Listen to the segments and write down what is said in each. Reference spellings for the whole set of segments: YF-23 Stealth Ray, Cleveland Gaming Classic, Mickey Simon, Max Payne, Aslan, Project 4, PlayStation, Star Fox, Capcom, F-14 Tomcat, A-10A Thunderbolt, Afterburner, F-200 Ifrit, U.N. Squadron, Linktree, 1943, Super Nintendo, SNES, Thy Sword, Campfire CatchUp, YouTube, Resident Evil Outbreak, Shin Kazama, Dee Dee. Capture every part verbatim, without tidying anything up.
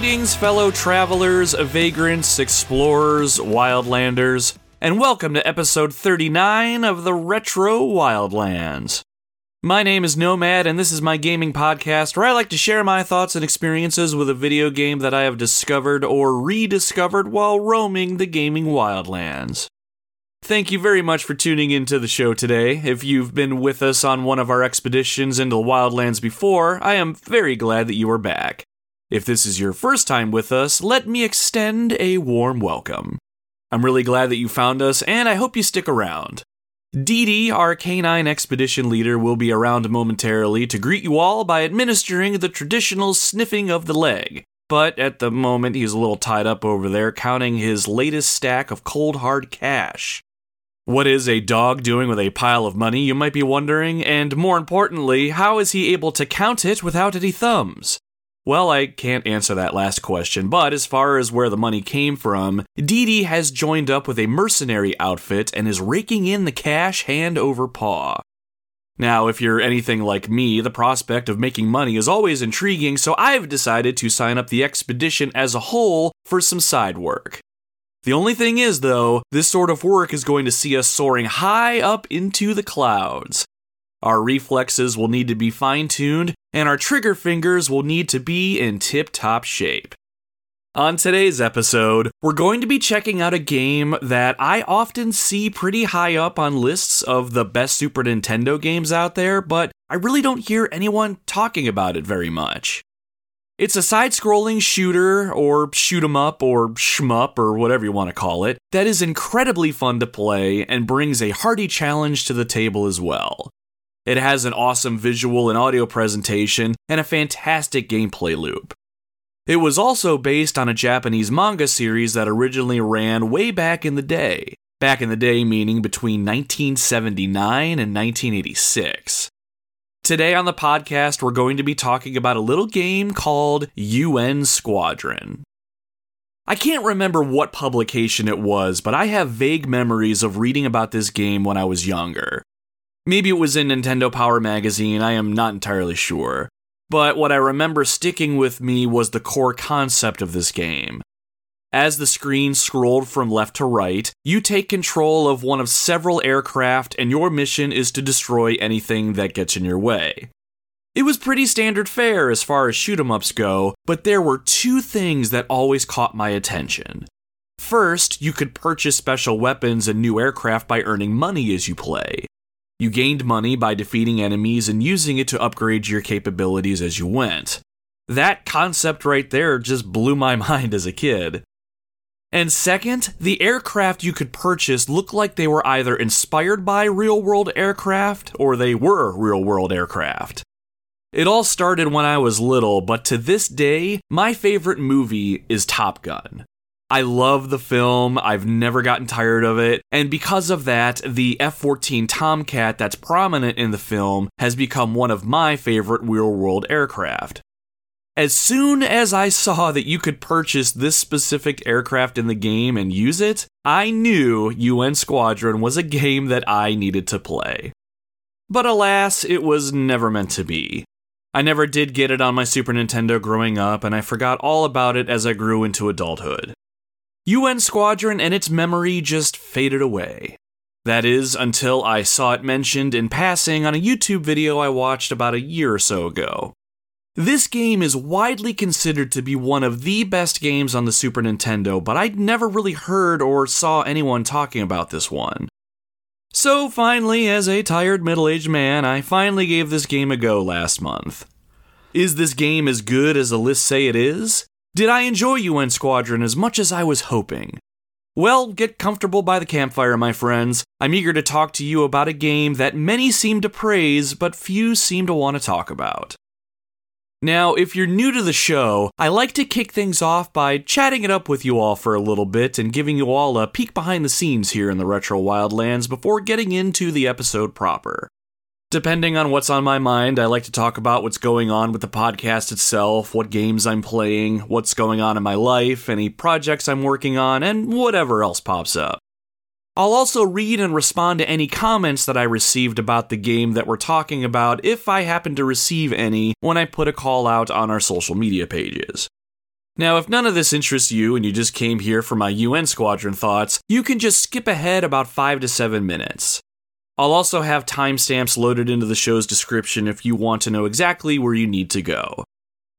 Greetings, fellow travelers, vagrants, explorers, wildlanders, and welcome to episode thirty-nine of the Retro Wildlands. My name is Nomad, and this is my gaming podcast where I like to share my thoughts and experiences with a video game that I have discovered or rediscovered while roaming the gaming wildlands. Thank you very much for tuning into the show today. If you've been with us on one of our expeditions into the wildlands before, I am very glad that you are back. If this is your first time with us, let me extend a warm welcome. I'm really glad that you found us, and I hope you stick around. Dee Dee, our canine expedition leader, will be around momentarily to greet you all by administering the traditional sniffing of the leg. But at the moment, he's a little tied up over there counting his latest stack of cold hard cash. What is a dog doing with a pile of money, you might be wondering, and more importantly, how is he able to count it without any thumbs? Well, I can't answer that last question, but as far as where the money came from, Dee Dee has joined up with a mercenary outfit and is raking in the cash hand over paw. Now, if you're anything like me, the prospect of making money is always intriguing, so I've decided to sign up the expedition as a whole for some side work. The only thing is, though, this sort of work is going to see us soaring high up into the clouds. Our reflexes will need to be fine-tuned, and our trigger fingers will need to be in tip-top shape. On today's episode, we're going to be checking out a game that I often see pretty high up on lists of the best Super Nintendo games out there, but I really don't hear anyone talking about it very much. It's a side-scrolling shooter, or shoot-'em-up, or shmup, or whatever you want to call it, that is incredibly fun to play and brings a hearty challenge to the table as well. It has an awesome visual and audio presentation, and a fantastic gameplay loop. It was also based on a Japanese manga series that originally ran way back in the day. Back in the day meaning between nineteen seventy-nine and nineteen eighty-six. Today on the podcast, we're going to be talking about a little game called U N Squadron. I can't remember what publication it was, but I have vague memories of reading about this game when I was younger. Maybe it was in Nintendo Power magazine, I am not entirely sure. But what I remember sticking with me was the core concept of this game. As the screen scrolled from left to right, you take control of one of several aircraft and your mission is to destroy anything that gets in your way. It was pretty standard fare as far as shoot-'em-ups go, but there were two things that always caught my attention. First, you could purchase special weapons and new aircraft by earning money as you play. You gained money by defeating enemies and using it to upgrade your capabilities as you went. That concept right there just blew my mind as a kid. And second, the aircraft you could purchase looked like they were either inspired by real-world aircraft or they were real-world aircraft. It all started when I was little, but to this day, my favorite movie is Top Gun. I love the film, I've never gotten tired of it, and because of that, the F fourteen Tomcat that's prominent in the film has become one of my favorite real-world aircraft. As soon as I saw that you could purchase this specific aircraft in the game and use it, I knew U N Squadron was a game that I needed to play. But alas, it was never meant to be. I never did get it on my Super Nintendo growing up, and I forgot all about it as I grew into adulthood. U N Squadron and its memory just faded away. That is, until I saw it mentioned in passing on a YouTube video I watched about a year or so ago. This game is widely considered to be one of the best games on the Super Nintendo, but I'd never really heard or saw anyone talking about this one. So finally, as a tired middle-aged man, I finally gave this game a go last month. Is this game as good as the lists say it is? Did I enjoy U N Squadron as much as I was hoping? Well, get comfortable by the campfire, my friends. I'm eager to talk to you about a game that many seem to praise, but few seem to want to talk about. Now, if you're new to the show, I like to kick things off by chatting it up with you all for a little bit and giving you all a peek behind the scenes here in the Retro Wildlands before getting into the episode proper. Depending on what's on my mind, I like to talk about what's going on with the podcast itself, what games I'm playing, what's going on in my life, any projects I'm working on, and whatever else pops up. I'll also read and respond to any comments that I received about the game that we're talking about, if I happen to receive any, when I put a call out on our social media pages. Now, if none of this interests you and you just came here for my U N Squadron thoughts, you can just skip ahead about five to seven minutes. I'll also have timestamps loaded into the show's description if you want to know exactly where you need to go.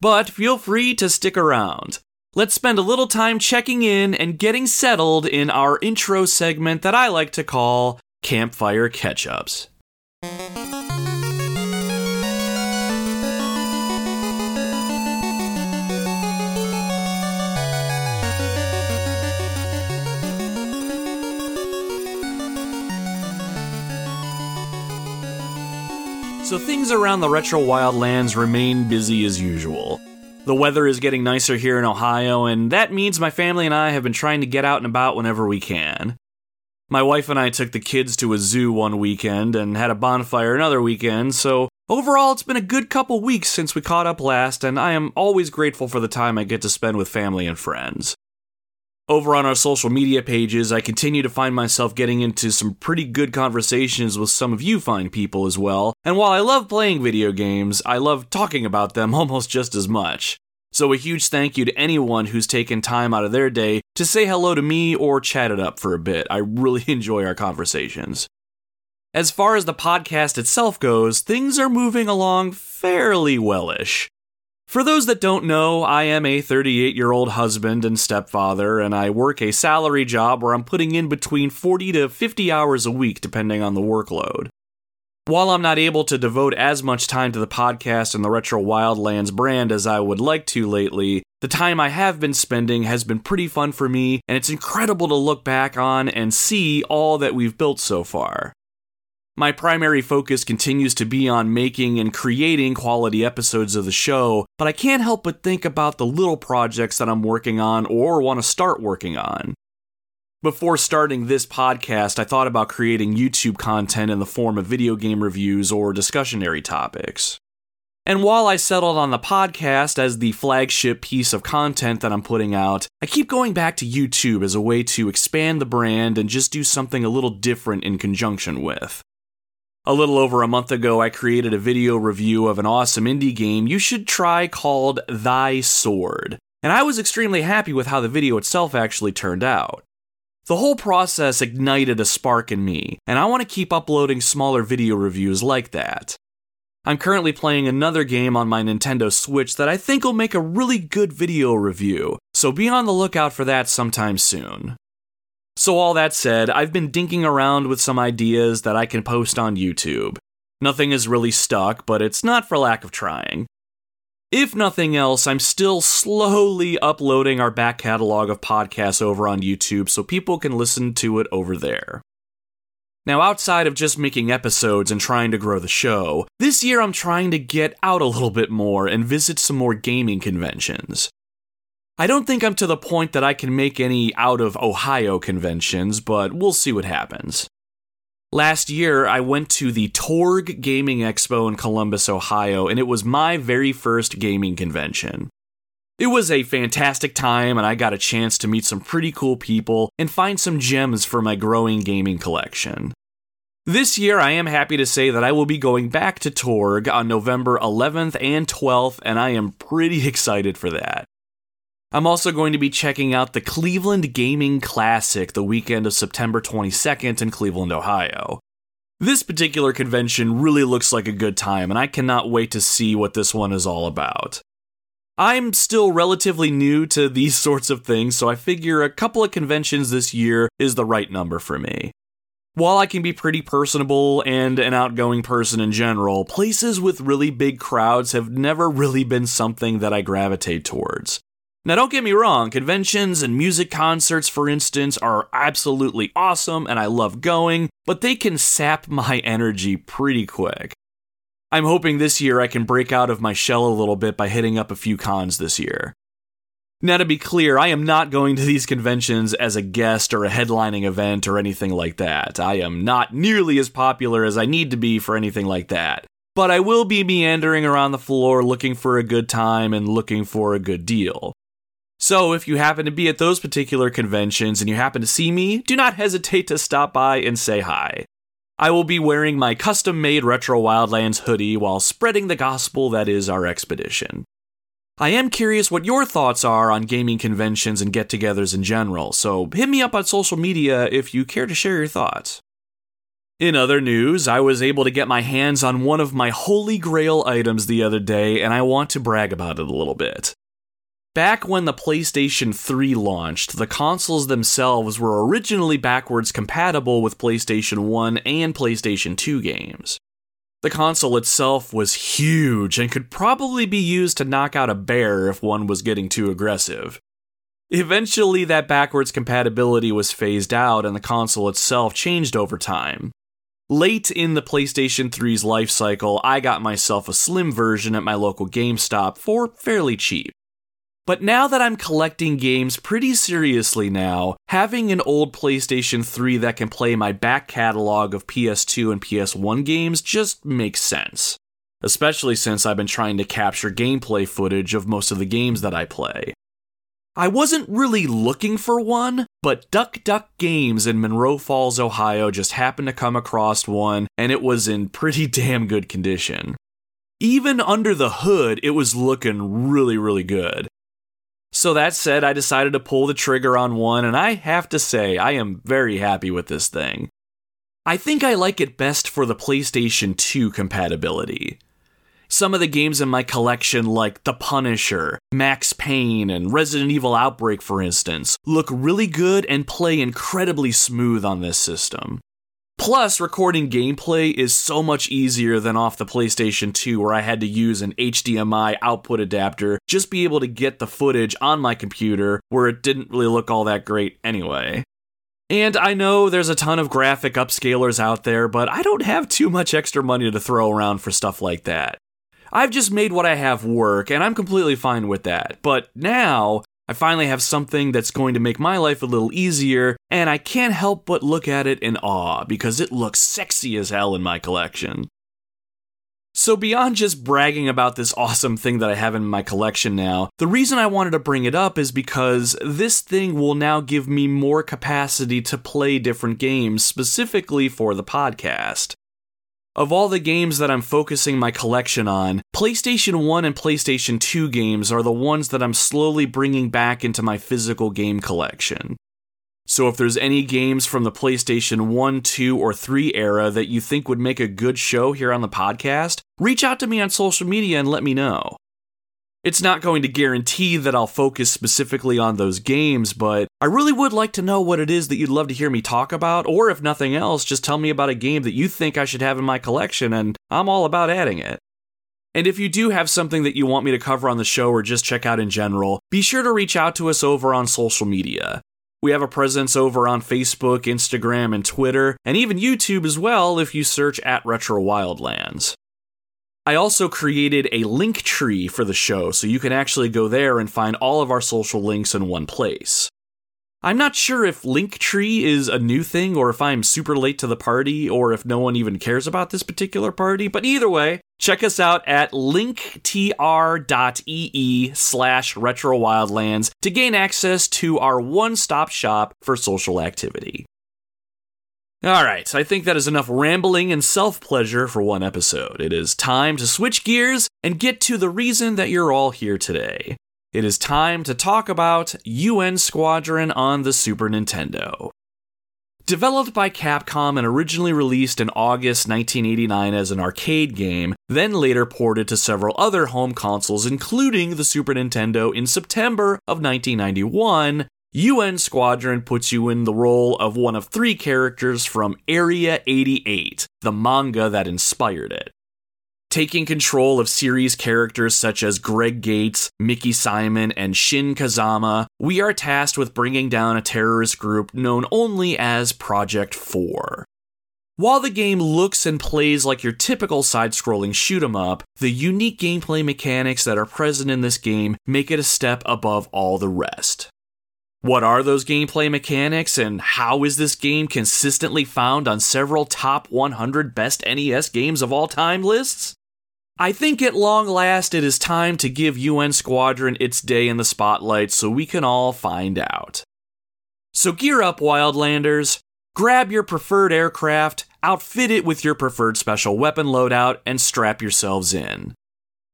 But feel free to stick around. Let's spend a little time checking in and getting settled in our intro segment that I like to call Campfire Catch-Ups. So things around the Retro Wildlands remain busy as usual. The weather is getting nicer here in Ohio, and that means my family and I have been trying to get out and about whenever we can. My wife and I took the kids to a zoo one weekend and had a bonfire another weekend, so overall it's been a good couple weeks since we caught up last, and I am always grateful for the time I get to spend with family and friends. Over on our social media pages, I continue to find myself getting into some pretty good conversations with some of you fine people as well, and while I love playing video games, I love talking about them almost just as much. So a huge thank you to anyone who's taken time out of their day to say hello to me or chat it up for a bit. I really enjoy our conversations. As far as the podcast itself goes, things are moving along fairly well-ish. For those that don't know, I am a thirty-eight-year-old husband and stepfather, and I work a salary job where I'm putting in between forty to fifty hours a week, depending on the workload. While I'm not able to devote as much time to the podcast and the Retro Wildlands brand as I would like to lately, the time I have been spending has been pretty fun for me, and it's incredible to look back on and see all that we've built so far. My primary focus continues to be on making and creating quality episodes of the show, but I can't help but think about the little projects that I'm working on or want to start working on. Before starting this podcast, I thought about creating YouTube content in the form of video game reviews or discussionary topics. And while I settled on the podcast as the flagship piece of content that I'm putting out, I keep going back to YouTube as a way to expand the brand and just do something a little different in conjunction with. A little over a month ago, I created a video review of an awesome indie game you should try called Thy Sword, and I was extremely happy with how the video itself actually turned out. The whole process ignited a spark in me, and I want to keep uploading smaller video reviews like that. I'm currently playing another game on my Nintendo Switch that I think will make a really good video review, so be on the lookout for that sometime soon. So all that said, I've been dinking around with some ideas that I can post on YouTube. Nothing is really stuck, but it's not for lack of trying. If nothing else, I'm still slowly uploading our back catalog of podcasts over on YouTube so people can listen to it over there. Now, outside of just making episodes and trying to grow the show, this year I'm trying to get out a little bit more and visit some more gaming conventions. I don't think I'm to the point that I can make any out-of-Ohio conventions, but we'll see what happens. Last year, I went to the Torg Gaming Expo in Columbus, Ohio, and it was my very first gaming convention. It was a fantastic time, and I got a chance to meet some pretty cool people and find some gems for my growing gaming collection. This year, I am happy to say that I will be going back to Torg on November eleventh and twelfth, and I am pretty excited for that. I'm also going to be checking out the Cleveland Gaming Classic the weekend of September twenty-second in Cleveland, Ohio. This particular convention really looks like a good time, and I cannot wait to see what this one is all about. I'm still relatively new to these sorts of things, so I figure a couple of conventions this year is the right number for me. While I can be pretty personable and an outgoing person in general, places with really big crowds have never really been something that I gravitate towards. Now, don't get me wrong, conventions and music concerts, for instance, are absolutely awesome and I love going, but they can sap my energy pretty quick. I'm hoping this year I can break out of my shell a little bit by hitting up a few cons this year. Now, to be clear, I am not going to these conventions as a guest or a headlining event or anything like that. I am not nearly as popular as I need to be for anything like that, but I will be meandering around the floor looking for a good time and looking for a good deal. So if you happen to be at those particular conventions and you happen to see me, do not hesitate to stop by and say hi. I will be wearing my custom-made Retro Wildlands hoodie while spreading the gospel that is our expedition. I am curious what your thoughts are on gaming conventions and get-togethers in general, so hit me up on social media if you care to share your thoughts. In other news, I was able to get my hands on one of my holy grail items the other day, and I want to brag about it a little bit. Back when the PlayStation three launched, the consoles themselves were originally backwards compatible with PlayStation one and PlayStation two games. The console itself was huge and could probably be used to knock out a bear if one was getting too aggressive. Eventually, that backwards compatibility was phased out and the console itself changed over time. Late in the PlayStation three's life cycle, I got myself a slim version at my local GameStop for fairly cheap. But now that I'm collecting games pretty seriously now, having an old PlayStation three that can play my back catalog of P S two and P S one games just makes sense. Especially since I've been trying to capture gameplay footage of most of the games that I play. I wasn't really looking for one, but Duck Duck Games in Monroe Falls, Ohio just happened to come across one, and it was in pretty damn good condition. Even under the hood, it was looking really, really good. So that said, I decided to pull the trigger on one, and I have to say, I am very happy with this thing. I think I like it best for the PlayStation two compatibility. Some of the games in my collection, like The Punisher, Max Payne, and Resident Evil Outbreak, for instance, look really good and play incredibly smooth on this system. Plus, recording gameplay is so much easier than off the PlayStation two, where I had to use an H D M I output adapter just to be able to get the footage on my computer, where it didn't really look all that great anyway. And I know there's a ton of graphic upscalers out there, but I don't have too much extra money to throw around for stuff like that. I've just made what I have work, and I'm completely fine with that, but now I finally have something that's going to make my life a little easier, and I can't help but look at it in awe, because it looks sexy as hell in my collection. So beyond just bragging about this awesome thing that I have in my collection now, the reason I wanted to bring it up is because this thing will now give me more capacity to play different games specifically for the podcast. Of all the games that I'm focusing my collection on, PlayStation one and PlayStation two games are the ones that I'm slowly bringing back into my physical game collection. So if there's any games from the PlayStation one, two, or three era that you think would make a good show here on the podcast, reach out to me on social media and let me know. It's not going to guarantee that I'll focus specifically on those games, but I really would like to know what it is that you'd love to hear me talk about, or if nothing else, just tell me about a game that you think I should have in my collection, and I'm all about adding it. And if you do have something that you want me to cover on the show or just check out in general, be sure to reach out to us over on social media. We have a presence over on Facebook, Instagram, and Twitter, and even YouTube as well if you search at Retro Wildlands. I also created a Linktree for the show, so you can actually go there and find all of our social links in one place. I'm not sure if Linktree is a new thing, or if I'm super late to the party, or if no one even cares about this particular party, but either way, check us out at linktr.ee slash retrowildlands to gain access to our one-stop shop for social activity. Alright, I think that is enough rambling and self-pleasure for one episode. It is time to switch gears and get to the reason that you're all here today. It is time to talk about U N Squadron on the Super Nintendo. Developed by Capcom and originally released in August nineteen eighty-nine as an arcade game, then later ported to several other home consoles including the Super Nintendo in September of nineteen ninety-one, U N Squadron puts you in the role of one of three characters from Area eighty-eight, the manga that inspired it. Taking control of series characters such as Greg Gates, Mickey Simon, and Shin Kazama, we are tasked with bringing down a terrorist group known only as Project four. While the game looks and plays like your typical side-scrolling shoot-em-up, the unique gameplay mechanics that are present in this game make it a step above all the rest. What are those gameplay mechanics, and how is this game consistently found on several top one hundred best N E S games of all time lists? I think at long last it is time to give U N Squadron its day in the spotlight so we can all find out. So gear up, Wildlanders, grab your preferred aircraft, outfit it with your preferred special weapon loadout, and strap yourselves in.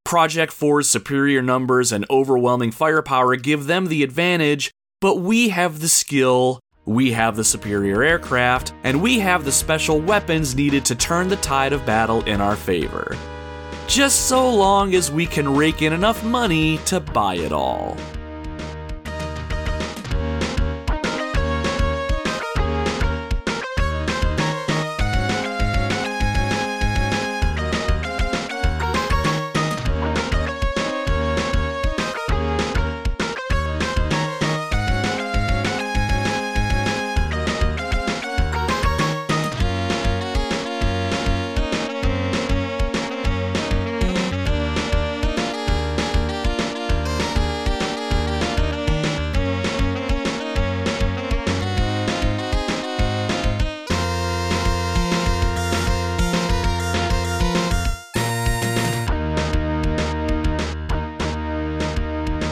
Project four's superior numbers and overwhelming firepower give them the advantage, but we have the skill, we have the superior aircraft, and we have the special weapons needed to turn the tide of battle in our favor. Just so long as we can rake in enough money to buy it all.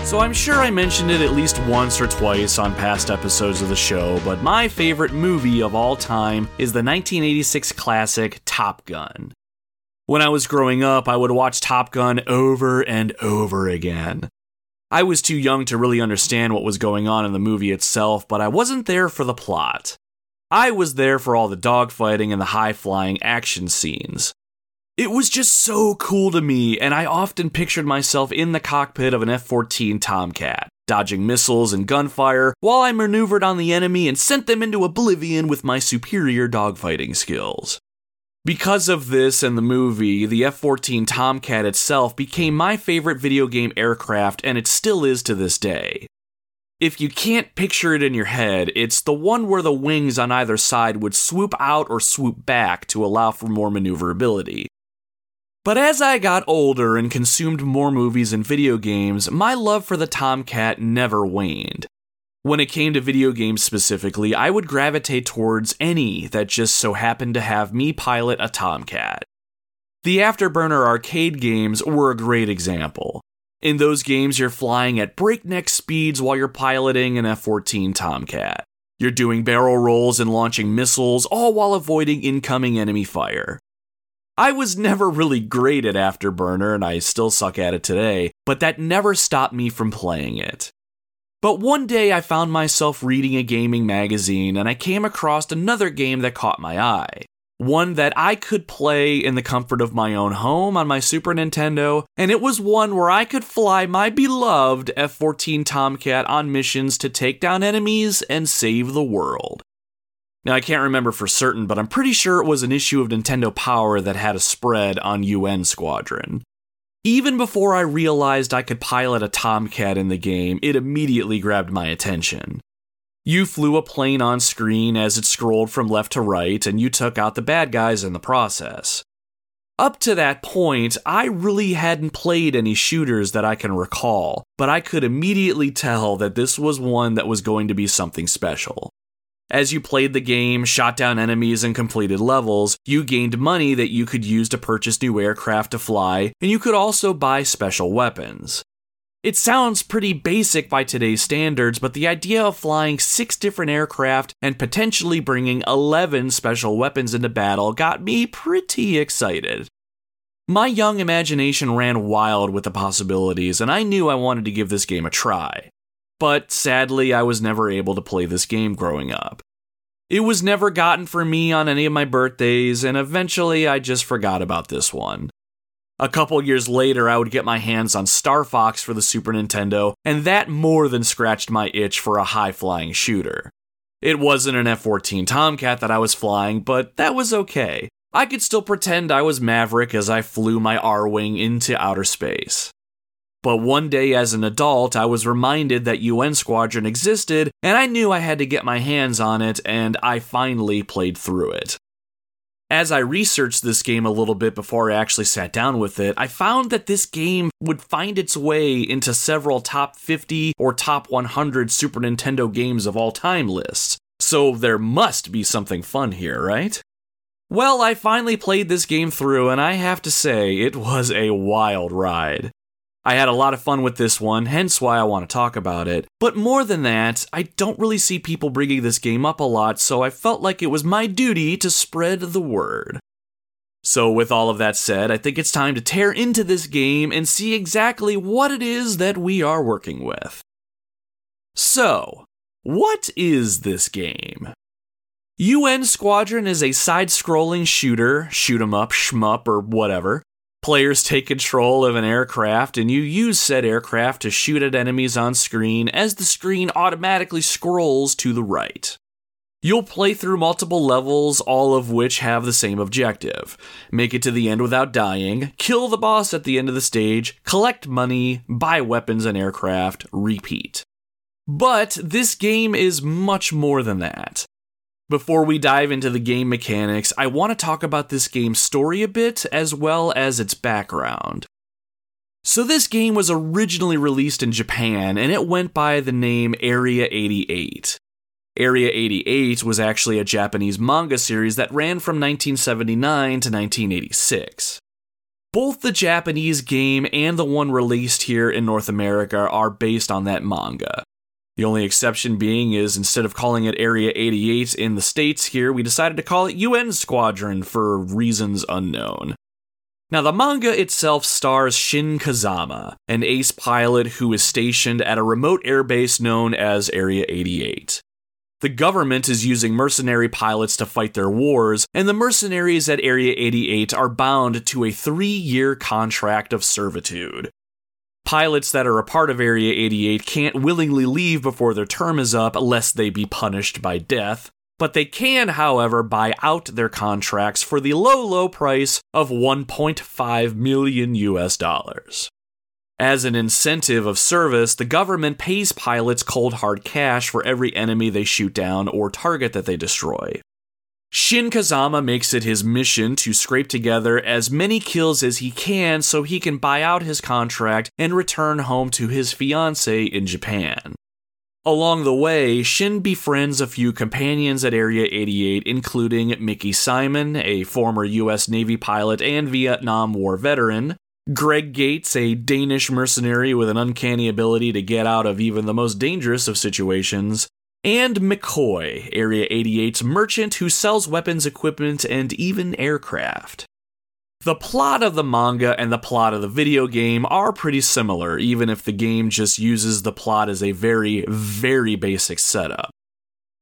So I'm sure I mentioned it at least once or twice on past episodes of the show, but my favorite movie of all time is the nineteen eighty-six classic Top Gun. When I was growing up, I would watch Top Gun over and over again. I was too young to really understand what was going on in the movie itself, but I wasn't there for the plot. I was there for all the dogfighting and the high-flying action scenes. It was just so cool to me, and I often pictured myself in the cockpit of an F fourteen Tomcat, dodging missiles and gunfire while I maneuvered on the enemy and sent them into oblivion with my superior dogfighting skills. Because of this and the movie, the F fourteen Tomcat itself became my favorite video game aircraft, and it still is to this day. If you can't picture it in your head, it's the one where the wings on either side would swoop out or swoop back to allow for more maneuverability. But as I got older and consumed more movies and video games, my love for the Tomcat never waned. When it came to video games specifically, I would gravitate towards any that just so happened to have me pilot a Tomcat. The Afterburner arcade games were a great example. In those games, you're flying at breakneck speeds while you're piloting an F fourteen Tomcat. You're doing barrel rolls and launching missiles, all while avoiding incoming enemy fire. I was never really great at Afterburner, and I still suck at it today, but that never stopped me from playing it. But one day I found myself reading a gaming magazine, and I came across another game that caught my eye. One that I could play in the comfort of my own home on my Super Nintendo, and it was one where I could fly my beloved F fourteen Tomcat on missions to take down enemies and save the world. Now, I can't remember for certain, but I'm pretty sure it was an issue of Nintendo Power that had a spread on U N Squadron. Even before I realized I could pilot a Tomcat in the game, it immediately grabbed my attention. You flew a plane on screen as it scrolled from left to right, and you took out the bad guys in the process. Up to that point, I really hadn't played any shooters that I can recall, but I could immediately tell that this was one that was going to be something special. As you played the game, shot down enemies, and completed levels, you gained money that you could use to purchase new aircraft to fly, and you could also buy special weapons. It sounds pretty basic by today's standards, but the idea of flying six different aircraft and potentially bringing eleven special weapons into battle got me pretty excited. My young imagination ran wild with the possibilities, and I knew I wanted to give this game a try. But sadly, I was never able to play this game growing up. It was never gotten for me on any of my birthdays, and eventually I just forgot about this one. A couple years later, I would get my hands on Star Fox for the Super Nintendo, and that more than scratched my itch for a high-flying shooter. It wasn't an F fourteen Tomcat that I was flying, but that was okay. I could still pretend I was Maverick as I flew my R-Wing into outer space. But one day as an adult, I was reminded that U N Squadron existed, and I knew I had to get my hands on it, and I finally played through it. As I researched this game a little bit before I actually sat down with it, I found that this game would find its way into several top fifty or top one hundred Super Nintendo games of all time lists, so there must be something fun here, right? Well, I finally played this game through, and I have to say, it was a wild ride. I had a lot of fun with this one, hence why I want to talk about it. But more than that, I don't really see people bringing this game up a lot, so I felt like it was my duty to spread the word. So with all of that said, I think it's time to tear into this game and see exactly what it is that we are working with. So, what is this game? U N Squadron is a side-scrolling shooter, shoot 'em up, shmup, or whatever. Players take control of an aircraft, and you use said aircraft to shoot at enemies on screen as the screen automatically scrolls to the right. You'll play through multiple levels, all of which have the same objective. Make it to the end without dying, kill the boss at the end of the stage, collect money, buy weapons and aircraft, repeat. But this game is much more than that. Before we dive into the game mechanics, I want to talk about this game's story a bit, as well as its background. So this game was originally released in Japan, and it went by the name Area eighty-eight. Area eighty-eight was actually a Japanese manga series that ran from nineteen seventy-nine to nineteen eighty-six. Both the Japanese game and the one released here in North America are based on that manga. The only exception being is instead of calling it Area eighty-eight in the States here, we decided to call it U N Squadron for reasons unknown. Now, the manga itself stars Shin Kazama, an ace pilot who is stationed at a remote airbase known as Area eighty-eight. The government is using mercenary pilots to fight their wars, and the mercenaries at Area eighty-eight are bound to a three-year contract of servitude. Pilots that are a part of Area eighty-eight can't willingly leave before their term is up lest they be punished by death, but they can, however, buy out their contracts for the low, low price of one point five million U S dollars. As an incentive of service, the government pays pilots cold hard cash for every enemy they shoot down or target that they destroy. Shin Kazama makes it his mission to scrape together as many kills as he can so he can buy out his contract and return home to his fiancée in Japan. Along the way, Shin befriends a few companions at Area eighty-eight, including Mickey Simon, a former U S Navy pilot and Vietnam War veteran, Greg Gates, a Danish mercenary with an uncanny ability to get out of even the most dangerous of situations, and McCoy, Area eighty-eight's merchant who sells weapons, equipment, and even aircraft. The plot of the manga and the plot of the video game are pretty similar, even if the game just uses the plot as a very, very basic setup.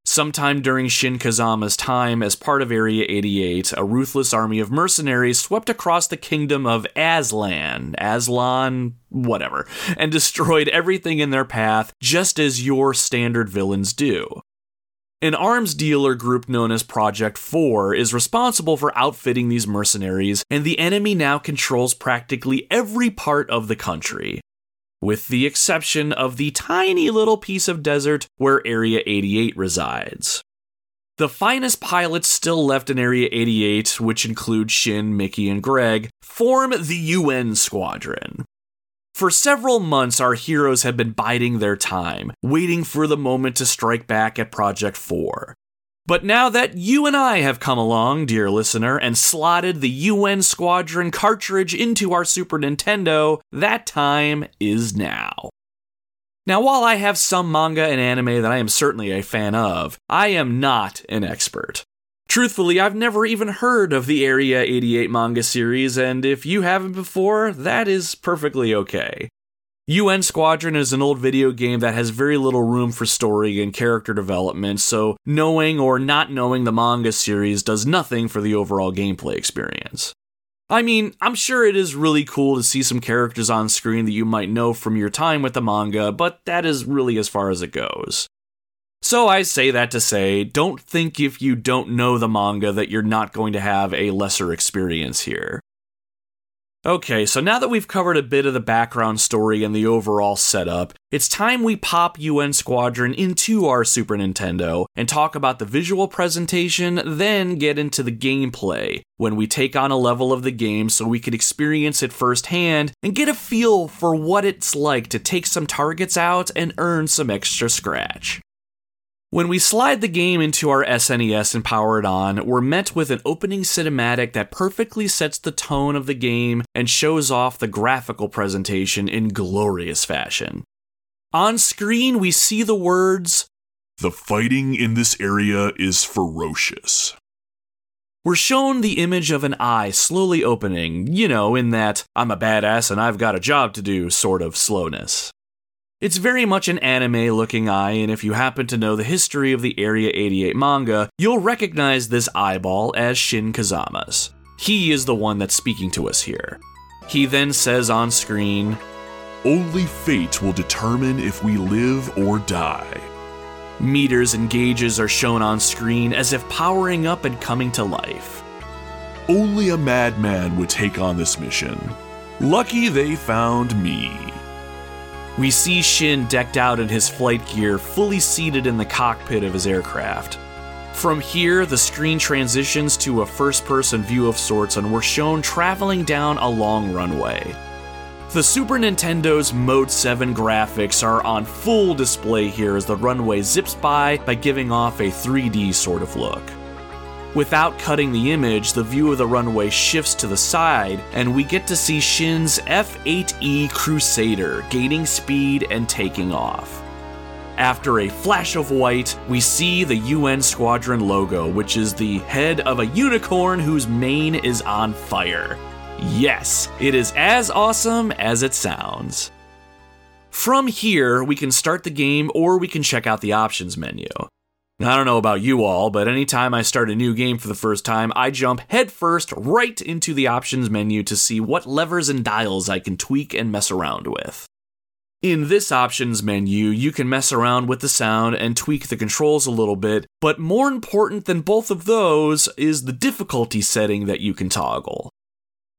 Sometime during Shin Kazama's time as part of Area eighty-eight, a ruthless army of mercenaries swept across the kingdom of Aslan, Aslan, whatever, and destroyed everything in their path, just as your standard villains do. An arms dealer group known as Project four is responsible for outfitting these mercenaries, and the enemy now controls practically every part of the country, with the exception of the tiny little piece of desert where Area eighty-eight resides. The finest pilots still left in Area eighty-eight, which include Shin, Mickey, and Greg, form the U N Squadron. For several months, our heroes have been biding their time, waiting for the moment to strike back at Project four. But now that you and I have come along, dear listener, and slotted the U N Squadron cartridge into our Super Nintendo, that time is now. Now, while I have some manga and anime that I am certainly a fan of, I am not an expert. Truthfully, I've never even heard of the Area eighty-eight manga series, and if you haven't before, that is perfectly okay. U N Squadron is an old video game that has very little room for story and character development, so knowing or not knowing the manga series does nothing for the overall gameplay experience. I mean, I'm sure it is really cool to see some characters on screen that you might know from your time with the manga, but that is really as far as it goes. So I say that to say, don't think if you don't know the manga that you're not going to have a lesser experience here. Okay, so now that we've covered a bit of the background story and the overall setup, it's time we pop U N Squadron into our Super Nintendo and talk about the visual presentation, then get into the gameplay, when we take on a level of the game so we can experience it firsthand and get a feel for what it's like to take some targets out and earn some extra scratch. When we slide the game into our S N E S and power it on, we're met with an opening cinematic that perfectly sets the tone of the game and shows off the graphical presentation in glorious fashion. On screen, we see the words, "The fighting in this area is ferocious." We're shown the image of an eye slowly opening, you know, in that I'm a badass and I've got a job to do sort of slowness. It's very much an anime-looking eye, and if you happen to know the history of the Area eighty-eight manga, you'll recognize this eyeball as Shin Kazama's. He is the one that's speaking to us here. He then says on screen, "Only fate will determine if we live or die." Meters and gauges are shown on screen as if powering up and coming to life. "Only a madman would take on this mission. Lucky they found me." We see Shin decked out in his flight gear, fully seated in the cockpit of his aircraft. From here, the screen transitions to a first-person view of sorts, and we're shown traveling down a long runway. The Super Nintendo's Mode seven graphics are on full display here as the runway zips by by giving off a three D sort of look. Without cutting the image, the view of the runway shifts to the side, and we get to see Shin's F eight E Crusader gaining speed and taking off. After a flash of white, we see the U N Squadron logo, which is the head of a unicorn whose mane is on fire. Yes, it is as awesome as it sounds. From here, we can start the game or we can check out the options menu. I don't know about you all, but anytime I start a new game for the first time, I jump headfirst right into the options menu to see what levers and dials I can tweak and mess around with. In this options menu, you can mess around with the sound and tweak the controls a little bit, but more important than both of those is the difficulty setting that you can toggle.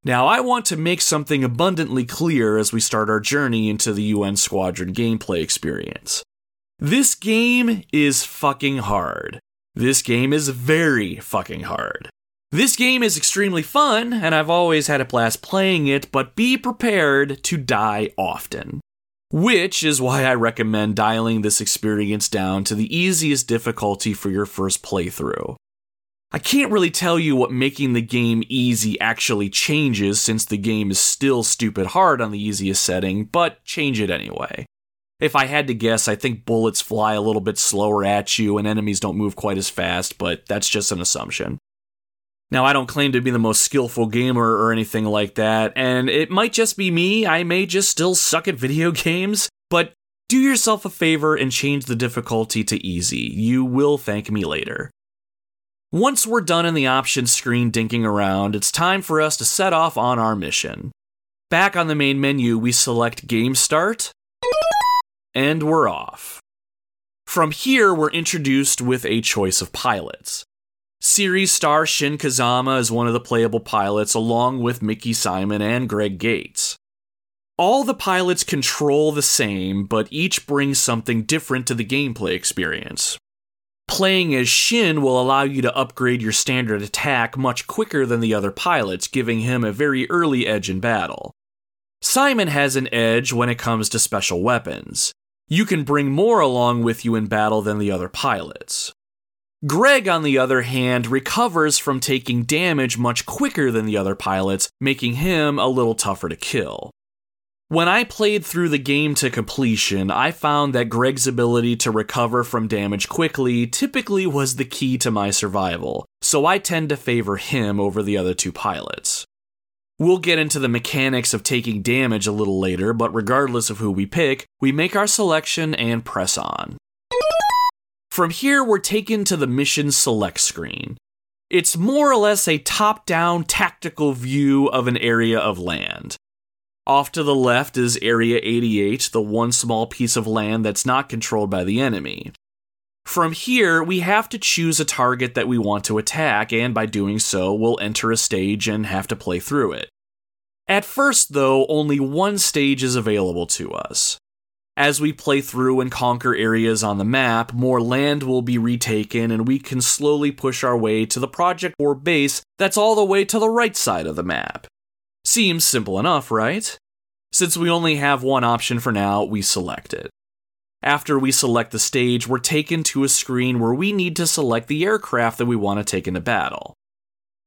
Now, I want to make something abundantly clear as we start our journey into the U N Squadron gameplay experience. This game is fucking hard. This game is very fucking hard. This game is extremely fun, and I've always had a blast playing it, but be prepared to die often. Which is why I recommend dialing this experience down to the easiest difficulty for your first playthrough. I can't really tell you what making the game easy actually changes, since the game is still stupid hard on the easiest setting, but change it anyway. If I had to guess, I think bullets fly a little bit slower at you and enemies don't move quite as fast, but that's just an assumption. Now, I don't claim to be the most skillful gamer or anything like that, and it might just be me, I may just still suck at video games, but do yourself a favor and change the difficulty to easy. You will thank me later. Once we're done in the options screen dinking around, it's time for us to set off on our mission. Back on the main menu, we select Game Start, and we're off. From here, we're introduced with a choice of pilots. Series star Shin Kazama is one of the playable pilots, along with Mickey Simon and Greg Gates. All the pilots control the same, but each brings something different to the gameplay experience. Playing as Shin will allow you to upgrade your standard attack much quicker than the other pilots, giving him a very early edge in battle. Simon has an edge when it comes to special weapons. You can bring more along with you in battle than the other pilots. Greg, on the other hand, recovers from taking damage much quicker than the other pilots, making him a little tougher to kill. When I played through the game to completion, I found that Greg's ability to recover from damage quickly typically was the key to my survival, so I tend to favor him over the other two pilots. We'll get into the mechanics of taking damage a little later, but regardless of who we pick, we make our selection and press on. From here, we're taken to the mission select screen. It's more or less a top-down tactical view of an area of land. Off to the left is Area eighty-eight, the one small piece of land that's not controlled by the enemy. From here, we have to choose a target that we want to attack, and by doing so, we'll enter a stage and have to play through it. At first, though, only one stage is available to us. As we play through and conquer areas on the map, more land will be retaken, and we can slowly push our way to the Project four base that's all the way to the right side of the map. Seems simple enough, right? Since we only have one option for now, we select it. After we select the stage, we're taken to a screen where we need to select the aircraft that we want to take into battle.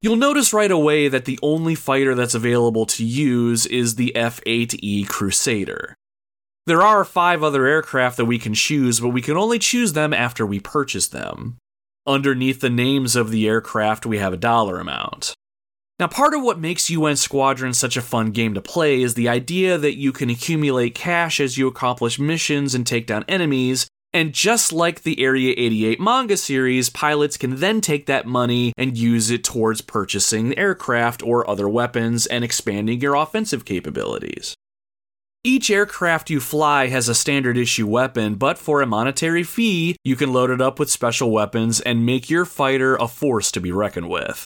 You'll notice right away that the only fighter that's available to use is the F eight E Crusader. There are five other aircraft that we can choose, but we can only choose them after we purchase them. underneath the names of the aircraft, we have a dollar amount. Now, part of what makes U N Squadron such a fun game to play is the idea that you can accumulate cash as you accomplish missions and take down enemies, and just like the Area eighty-eight manga series, pilots can then take that money and use it towards purchasing the aircraft or other weapons and expanding your offensive capabilities. Each aircraft you fly has a standard issue weapon, but for a monetary fee, you can load it up with special weapons and make your fighter a force to be reckoned with.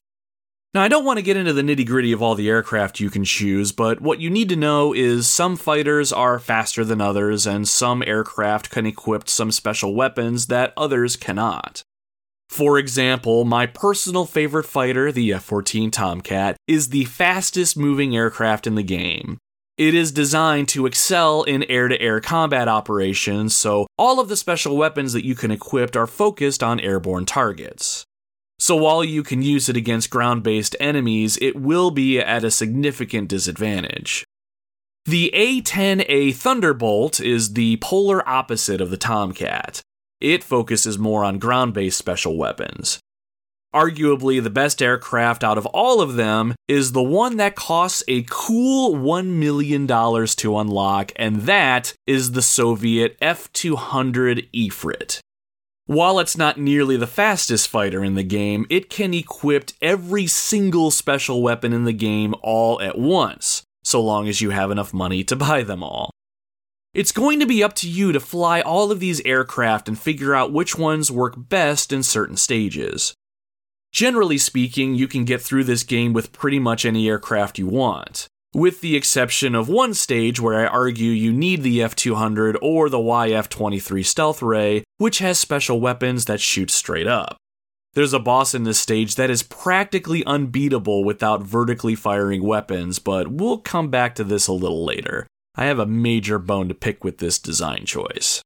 Now, I don't want to get into the nitty-gritty of all the aircraft you can choose, but what you need to know is some fighters are faster than others, and some aircraft can equip some special weapons that others cannot. For example, my personal favorite fighter, the F fourteen Tomcat, is the fastest-moving aircraft in the game. It is designed to excel in air-to-air combat operations, so all of the special weapons that you can equip are focused on airborne targets. So while you can use it against ground-based enemies, it will be at a significant disadvantage. The A ten A Thunderbolt is the polar opposite of the Tomcat. It focuses more on ground-based special weapons. Arguably the best aircraft out of all of them is the one that costs a cool one million dollars to unlock, and that is the Soviet F two hundred Ifrit. While it's not nearly the fastest fighter in the game, it can equip every single special weapon in the game all at once, so long as you have enough money to buy them all. It's going to be up to you to fly all of these aircraft and figure out which ones work best in certain stages. Generally speaking, you can get through this game with pretty much any aircraft you want, with the exception of one stage where I argue you need the F two hundred or the Y F twenty-three Stealth Ray, which has special weapons that shoot straight up. There's a boss in this stage that is practically unbeatable without vertically firing weapons, but we'll come back to this a little later. I have a major bone to pick with this design choice.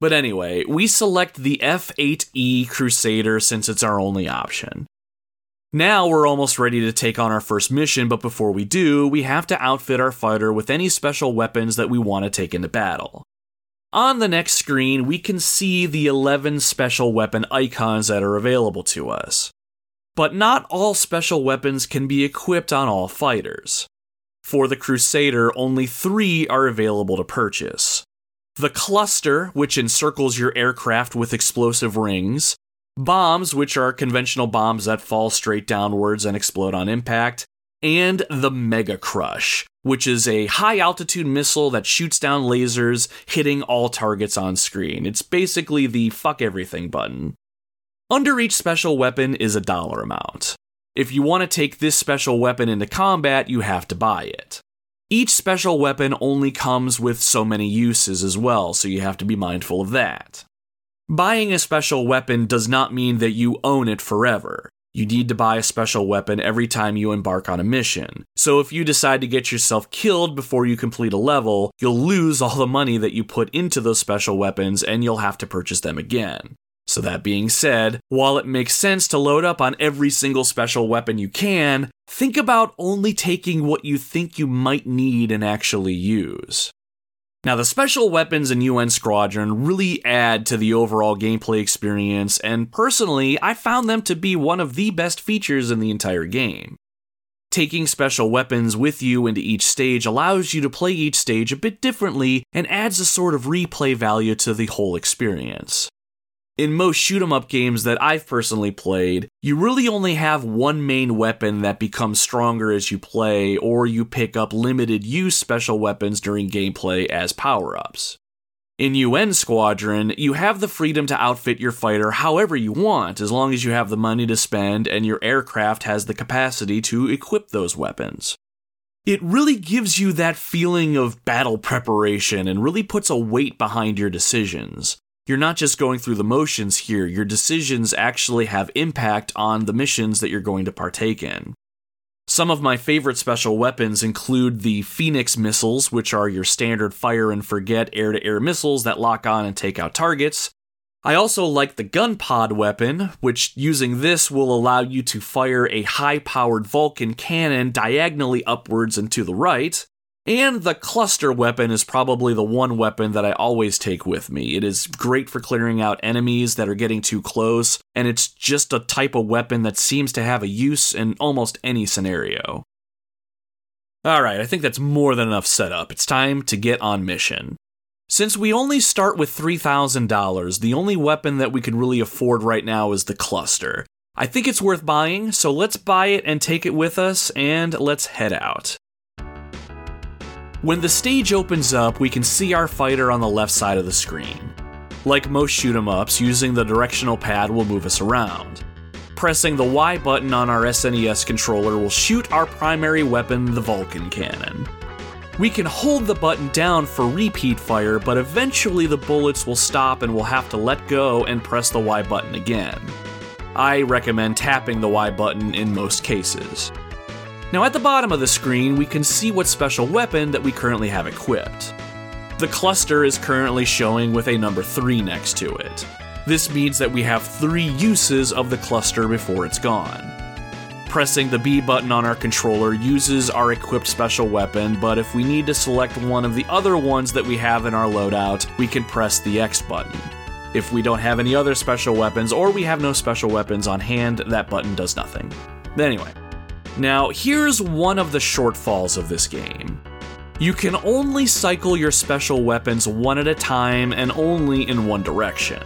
But anyway, we select the F eight E Crusader since it's our only option. Now we're almost ready to take on our first mission, but before we do, we have to outfit our fighter with any special weapons that we want to take into battle. On the next screen, we can see the eleven special weapon icons that are available to us. But not all special weapons can be equipped on all fighters. For the Crusader, only three are available to purchase. The Cluster, which encircles your aircraft with explosive rings. Bombs, which are conventional bombs that fall straight downwards and explode on impact, and the Mega Crush, which is a high-altitude missile that shoots down lasers, hitting all targets on screen. It's basically the fuck everything button. Under each special weapon is a dollar amount. If you want to take this special weapon into combat, you have to buy it. Each special weapon only comes with so many uses as well, so you have to be mindful of that. Buying a special weapon does not mean that you own it forever. You need to buy a special weapon every time you embark on a mission. So if you decide to get yourself killed before you complete a level, you'll lose all the money that you put into those special weapons and you'll have to purchase them again. So that being said, while it makes sense to load up on every single special weapon you can, think about only taking what you think you might need and actually use. Now, the special weapons in U N Squadron really add to the overall gameplay experience, and personally, I found them to be one of the best features in the entire game. Taking special weapons with you into each stage allows you to play each stage a bit differently and adds a sort of replay value to the whole experience. In most shoot-'em-up games that I've personally played, you really only have one main weapon that becomes stronger as you play, or you pick up limited-use special weapons during gameplay as power-ups. In U N Squadron, you have the freedom to outfit your fighter however you want, as long as you have the money to spend and your aircraft has the capacity to equip those weapons. It really gives you that feeling of battle preparation and really puts a weight behind your decisions. You're not just going through the motions here, your decisions actually have impact on the missions that you're going to partake in. Some of my favorite special weapons include the Phoenix missiles, which are your standard fire-and-forget air-to-air missiles that lock on and take out targets. I also like the Gunpod weapon, which using this will allow you to fire a high-powered Vulcan cannon diagonally upwards and to the right. And the cluster weapon is probably the one weapon that I always take with me. It is great for clearing out enemies that are getting too close, and it's just a type of weapon that seems to have a use in almost any scenario. Alright, I think that's more than enough setup. It's time to get on mission. Since we only start with three thousand dollars, the only weapon that we can really afford right now is the cluster. I think it's worth buying, so let's buy it and take it with us, and let's head out. When the stage opens up, we can see our fighter on the left side of the screen. Like most shoot-em-ups, using the directional pad will move us around. Pressing the Y button on our S N E S controller will shoot our primary weapon, the Vulcan Cannon. We can hold the button down for repeat fire, but eventually the bullets will stop and we'll have to let go and press the Y button again. I recommend tapping the Y button in most cases. Now at the bottom of the screen, we can see what special weapon that we currently have equipped. The cluster is currently showing with a number three next to it. This means that we have three uses of the cluster before it's gone. Pressing the B button on our controller uses our equipped special weapon, but if we need to select one of the other ones that we have in our loadout, we can press the X button. If we don't have any other special weapons, or we have no special weapons on hand, that button does nothing. Anyway. Now, here's one of the shortfalls of this game. You can only cycle your special weapons one at a time and only in one direction.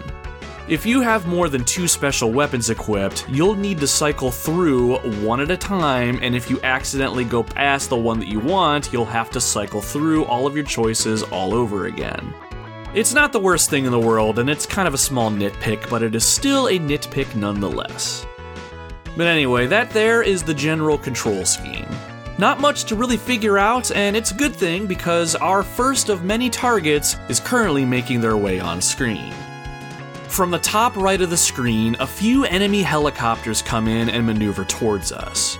If you have more than two special weapons equipped, you'll need to cycle through one at a time, and if you accidentally go past the one that you want, you'll have to cycle through all of your choices all over again. It's not the worst thing in the world, and it's kind of a small nitpick, but it is still a nitpick nonetheless. But anyway, that there is the general control scheme. Not much to really figure out, and it's a good thing because our first of many targets is currently making their way on screen. From the top right of the screen, a few enemy helicopters come in and maneuver towards us.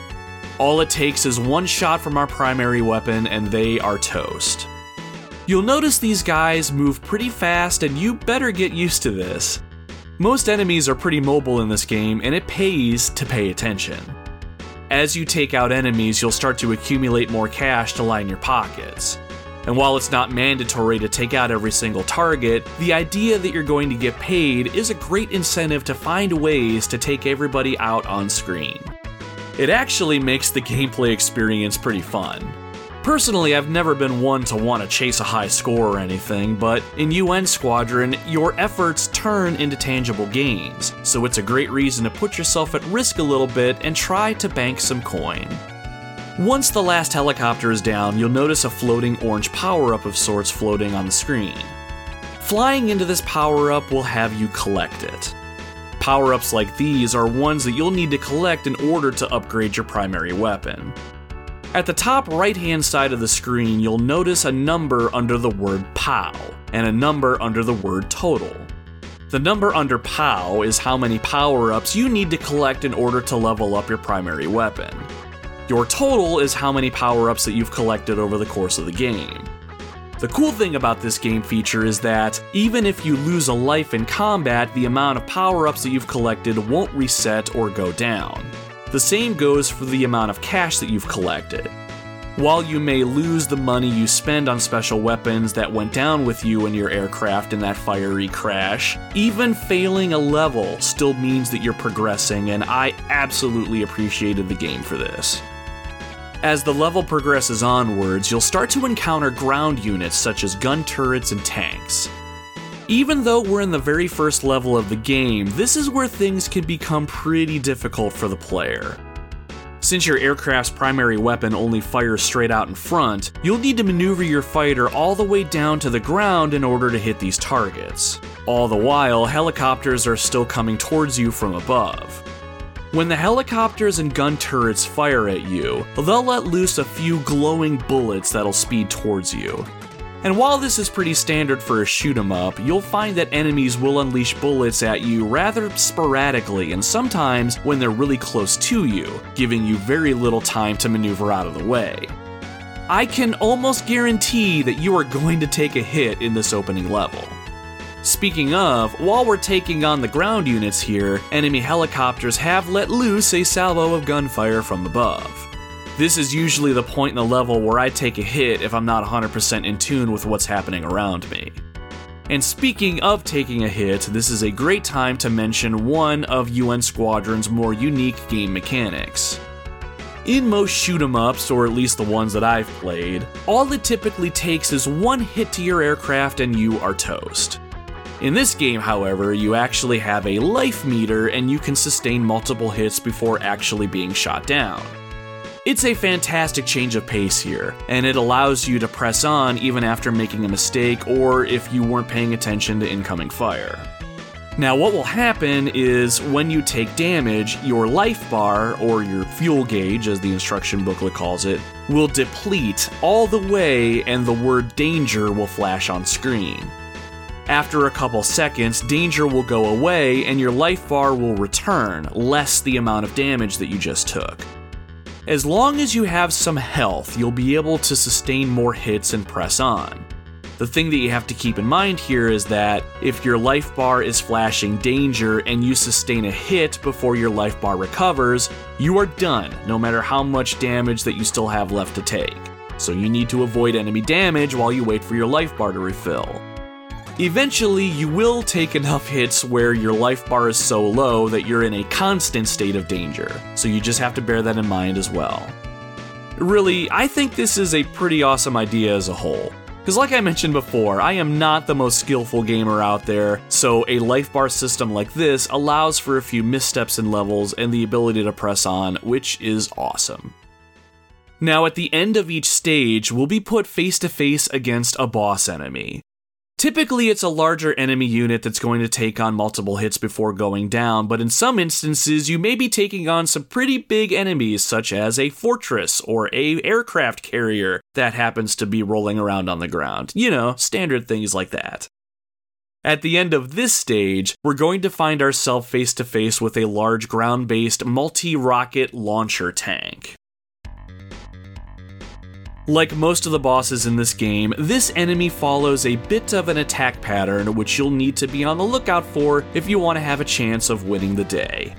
All it takes is one shot from our primary weapon, and they are toast. You'll notice these guys move pretty fast, and you better get used to this. Most enemies are pretty mobile in this game, and it pays to pay attention. As you take out enemies, you'll start to accumulate more cash to line your pockets. And while it's not mandatory to take out every single target, the idea that you're going to get paid is a great incentive to find ways to take everybody out on screen. It actually makes the gameplay experience pretty fun. Personally, I've never been one to want to chase a high score or anything, but in U N Squadron, your efforts turn into tangible gains, so it's a great reason to put yourself at risk a little bit and try to bank some coin. Once the last helicopter is down, you'll notice a floating orange power-up of sorts floating on the screen. Flying into this power-up will have you collect it. Power-ups like these are ones that you'll need to collect in order to upgrade your primary weapon. At the top right-hand side of the screen, you'll notice a number under the word POW, and a number under the word TOTAL. The number under POW is how many power-ups you need to collect in order to level up your primary weapon. Your total is how many power-ups that you've collected over the course of the game. The cool thing about this game feature is that, even if you lose a life in combat, the amount of power-ups that you've collected won't reset or go down. The same goes for the amount of cash that you've collected. While you may lose the money you spend on special weapons that went down with you and your aircraft in that fiery crash, even failing a level still means that you're progressing, and I absolutely appreciated the game for this. As the level progresses onwards, you'll start to encounter ground units such as gun turrets and tanks. Even though we're in the very first level of the game, this is where things can become pretty difficult for the player. Since your aircraft's primary weapon only fires straight out in front, you'll need to maneuver your fighter all the way down to the ground in order to hit these targets. All the while, helicopters are still coming towards you from above. When the helicopters and gun turrets fire at you, they'll let loose a few glowing bullets that'll speed towards you. And while this is pretty standard for a shoot-em-up, you'll find that enemies will unleash bullets at you rather sporadically, and sometimes when they're really close to you, giving you very little time to maneuver out of the way. I can almost guarantee that you are going to take a hit in this opening level. Speaking of, while we're taking on the ground units here, enemy helicopters have let loose a salvo of gunfire from above. This is usually the point in the level where I take a hit if I'm not one hundred percent in tune with what's happening around me. And speaking of taking a hit, this is a great time to mention one of U N Squadron's more unique game mechanics. In most shoot-em-ups, or at least the ones that I've played, all it typically takes is one hit to your aircraft and you are toast. In this game, however, you actually have a life meter and you can sustain multiple hits before actually being shot down. It's a fantastic change of pace here, and it allows you to press on even after making a mistake or if you weren't paying attention to incoming fire. Now what will happen is when you take damage, your life bar, or your fuel gauge as the instruction booklet calls it, will deplete all the way and the word danger will flash on screen. After a couple seconds, danger will go away and your life bar will return, less the amount of damage that you just took. As long as you have some health, you'll be able to sustain more hits and press on. The thing that you have to keep in mind here is that if your life bar is flashing danger and you sustain a hit before your life bar recovers, you are done, no matter how much damage that you still have left to take. So you need to avoid enemy damage while you wait for your life bar to refill. Eventually, you will take enough hits where your life bar is so low that you're in a constant state of danger, so you just have to bear that in mind as well. Really, I think this is a pretty awesome idea as a whole, because like I mentioned before, I am not the most skillful gamer out there, so a life bar system like this allows for a few missteps in levels and the ability to press on, which is awesome. Now, at the end of each stage, we'll be put face to face against a boss enemy. Typically, it's a larger enemy unit that's going to take on multiple hits before going down, but in some instances, you may be taking on some pretty big enemies, such as a fortress or an aircraft carrier that happens to be rolling around on the ground. You know, standard things like that. At the end of this stage, we're going to find ourselves face-to-face with a large ground-based multi-rocket launcher tank. Like most of the bosses in this game, this enemy follows a bit of an attack pattern which you'll need to be on the lookout for if you want to have a chance of winning the day.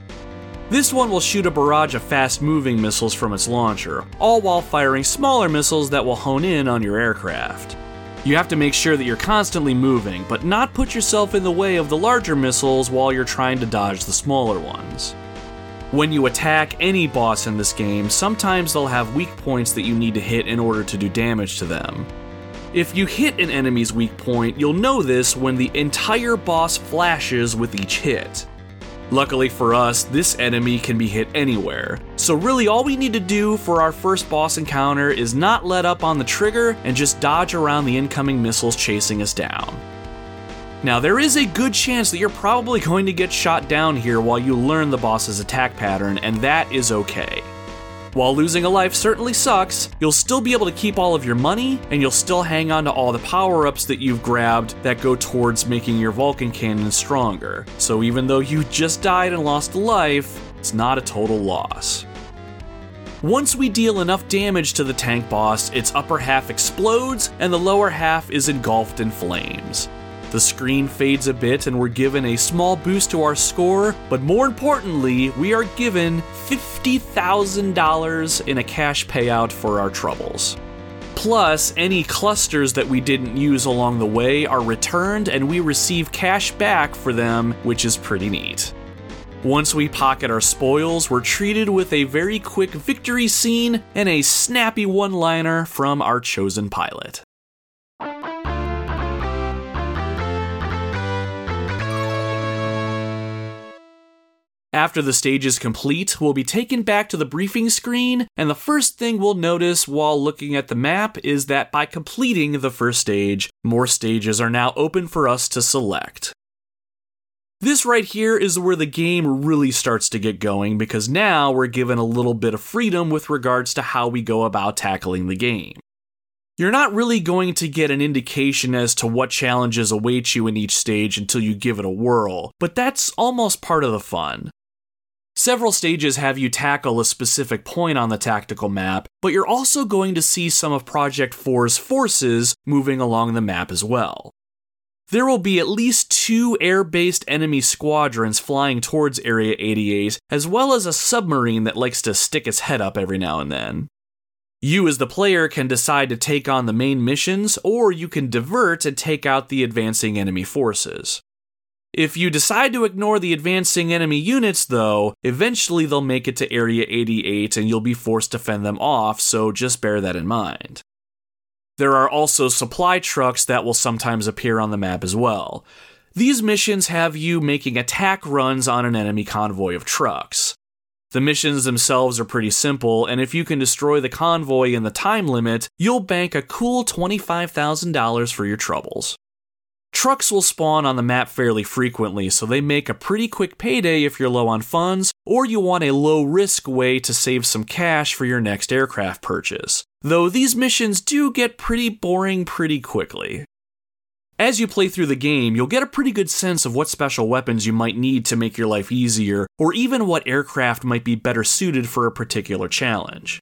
This one will shoot a barrage of fast-moving missiles from its launcher, all while firing smaller missiles that will hone in on your aircraft. You have to make sure that you're constantly moving, but not put yourself in the way of the larger missiles while you're trying to dodge the smaller ones. When you attack any boss in this game, sometimes they'll have weak points that you need to hit in order to do damage to them. If you hit an enemy's weak point, you'll know this when the entire boss flashes with each hit. Luckily for us, this enemy can be hit anywhere, so really all we need to do for our first boss encounter is not let up on the trigger and just dodge around the incoming missiles chasing us down. Now, there is a good chance that you're probably going to get shot down here while you learn the boss's attack pattern, and that is okay. While losing a life certainly sucks, you'll still be able to keep all of your money, and you'll still hang on to all the power-ups that you've grabbed that go towards making your Vulcan cannon stronger. So even though you just died and lost a life, it's not a total loss. Once we deal enough damage to the tank boss, its upper half explodes, and the lower half is engulfed in flames. The screen fades a bit and we're given a small boost to our score, but more importantly, we are given fifty thousand dollars in a cash payout for our troubles. Plus, any clusters that we didn't use along the way are returned and we receive cash back for them, which is pretty neat. Once we pocket our spoils, we're treated with a very quick victory scene and a snappy one-liner from our chosen pilot. After the stage is complete, we'll be taken back to the briefing screen, and the first thing we'll notice while looking at the map is that by completing the first stage, more stages are now open for us to select. This right here is where the game really starts to get going, because now we're given a little bit of freedom with regards to how we go about tackling the game. You're not really going to get an indication as to what challenges await you in each stage until you give it a whirl, but that's almost part of the fun. Several stages have you tackle a specific point on the tactical map, but you're also going to see some of Project four's forces moving along the map as well. There will be at least two air-based enemy squadrons flying towards Area eighty-eight, as well as a submarine that likes to stick its head up every now and then. You as the player can decide to take on the main missions, or you can divert and take out the advancing enemy forces. If you decide to ignore the advancing enemy units, though, eventually they'll make it to Area eighty-eight and you'll be forced to fend them off, so just bear that in mind. There are also supply trucks that will sometimes appear on the map as well. These missions have you making attack runs on an enemy convoy of trucks. The missions themselves are pretty simple, and if you can destroy the convoy in the time limit, you'll bank a cool twenty-five thousand dollars for your troubles. Trucks will spawn on the map fairly frequently, so they make a pretty quick payday if you're low on funds, or you want a low-risk way to save some cash for your next aircraft purchase. Though these missions do get pretty boring pretty quickly. As you play through the game, you'll get a pretty good sense of what special weapons you might need to make your life easier, or even what aircraft might be better suited for a particular challenge.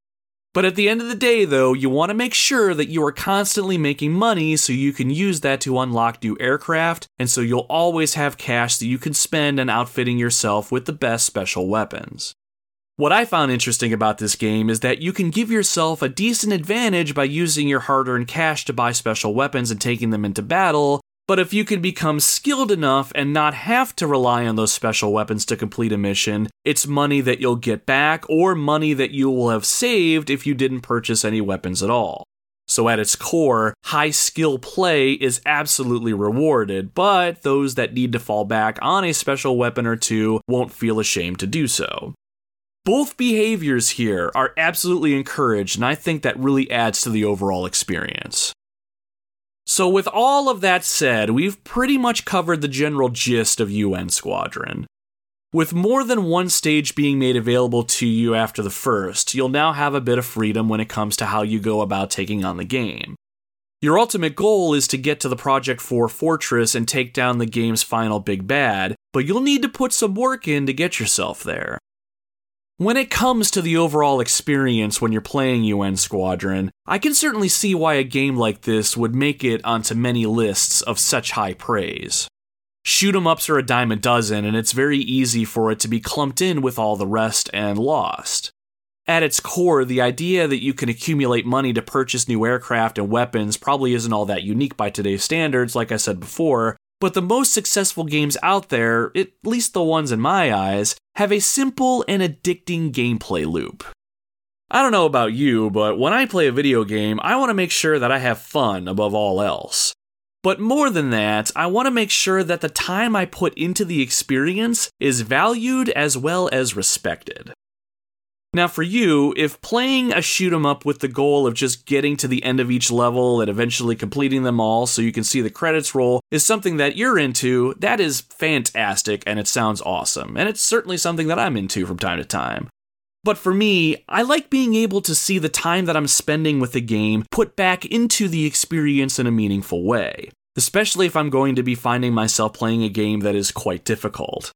But at the end of the day, though, you want to make sure that you are constantly making money so you can use that to unlock new aircraft, and so you'll always have cash that you can spend on outfitting yourself with the best special weapons. What I found interesting about this game is that you can give yourself a decent advantage by using your hard-earned cash to buy special weapons and taking them into battle, but if you can become skilled enough and not have to rely on those special weapons to complete a mission, it's money that you'll get back or money that you will have saved if you didn't purchase any weapons at all. So at its core, high skill play is absolutely rewarded, but those that need to fall back on a special weapon or two won't feel ashamed to do so. Both behaviors here are absolutely encouraged, and I think that really adds to the overall experience. So with all of that said, we've pretty much covered the general gist of U N Squadron. With more than one stage being made available to you after the first, you'll now have a bit of freedom when it comes to how you go about taking on the game. Your ultimate goal is to get to the Project four Fortress and take down the game's final big bad, but you'll need to put some work in to get yourself there. When it comes to the overall experience when you're playing U N Squadron, I can certainly see why a game like this would make it onto many lists of such high praise. Shoot 'em ups are a dime a dozen, and it's very easy for it to be clumped in with all the rest and lost. At its core, the idea that you can accumulate money to purchase new aircraft and weapons probably isn't all that unique by today's standards, like I said before, but the most successful games out there, at least the ones in my eyes, have a simple and addicting gameplay loop. I don't know about you, but when I play a video game, I want to make sure that I have fun above all else. But more than that, I want to make sure that the time I put into the experience is valued as well as respected. Now for you, if playing a shoot 'em up with the goal of just getting to the end of each level and eventually completing them all so you can see the credits roll is something that you're into, that is fantastic and it sounds awesome, and it's certainly something that I'm into from time to time. But for me, I like being able to see the time that I'm spending with the game put back into the experience in a meaningful way, especially if I'm going to be finding myself playing a game that is quite difficult.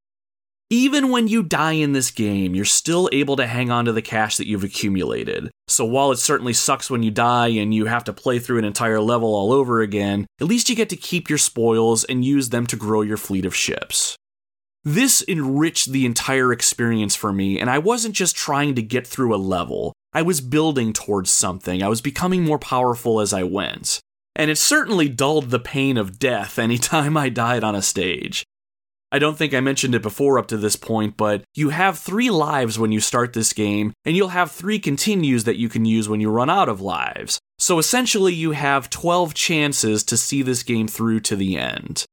Even when you die in this game, you're still able to hang on to the cash that you've accumulated. So while it certainly sucks when you die and you have to play through an entire level all over again, at least you get to keep your spoils and use them to grow your fleet of ships. This enriched the entire experience for me, and I wasn't just trying to get through a level. I was building towards something. I was becoming more powerful as I went. And it certainly dulled the pain of death anytime I died on a stage. I don't think I mentioned it before up to this point, but you have three lives when you start this game, and you'll have three continues that you can use when you run out of lives. So essentially you have twelve chances to see this game through to the end.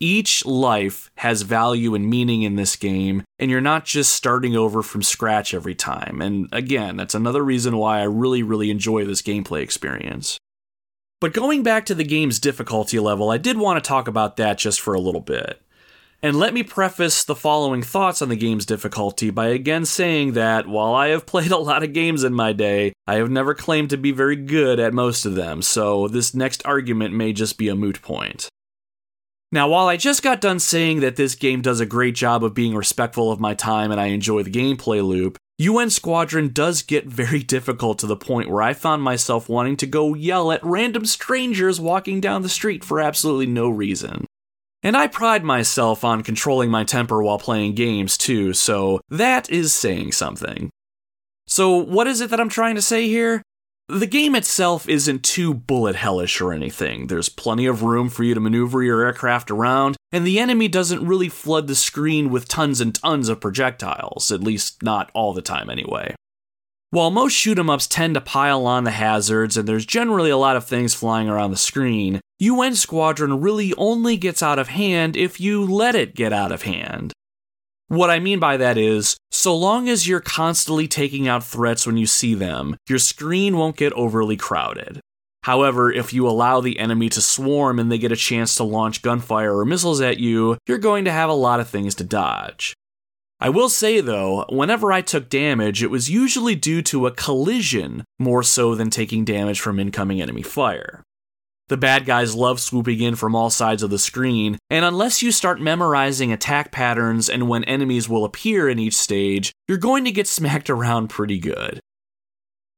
Each life has value and meaning in this game, and you're not just starting over from scratch every time. And again, that's another reason why I really, really enjoy this gameplay experience. But going back to the game's difficulty level, I did want to talk about that just for a little bit. And let me preface the following thoughts on the game's difficulty by again saying that, while I have played a lot of games in my day, I have never claimed to be very good at most of them, so this next argument may just be a moot point. Now, while I just got done saying that this game does a great job of being respectful of my time and I enjoy the gameplay loop, U N Squadron does get very difficult to the point where I found myself wanting to go yell at random strangers walking down the street for absolutely no reason. And I pride myself on controlling my temper while playing games too, so that is saying something. So what is it that I'm trying to say here? The game itself isn't too bullet hellish or anything. There's plenty of room for you to maneuver your aircraft around, and the enemy doesn't really flood the screen with tons and tons of projectiles, at least not all the time anyway. While most shoot-em-ups tend to pile on the hazards and there's generally a lot of things flying around the screen, U N Squadron really only gets out of hand if you let it get out of hand. What I mean by that is, so long as you're constantly taking out threats when you see them, your screen won't get overly crowded. However, if you allow the enemy to swarm and they get a chance to launch gunfire or missiles at you, you're going to have a lot of things to dodge. I will say though, whenever I took damage, it was usually due to a collision more so than taking damage from incoming enemy fire. The bad guys love swooping in from all sides of the screen, and unless you start memorizing attack patterns and when enemies will appear in each stage, you're going to get smacked around pretty good.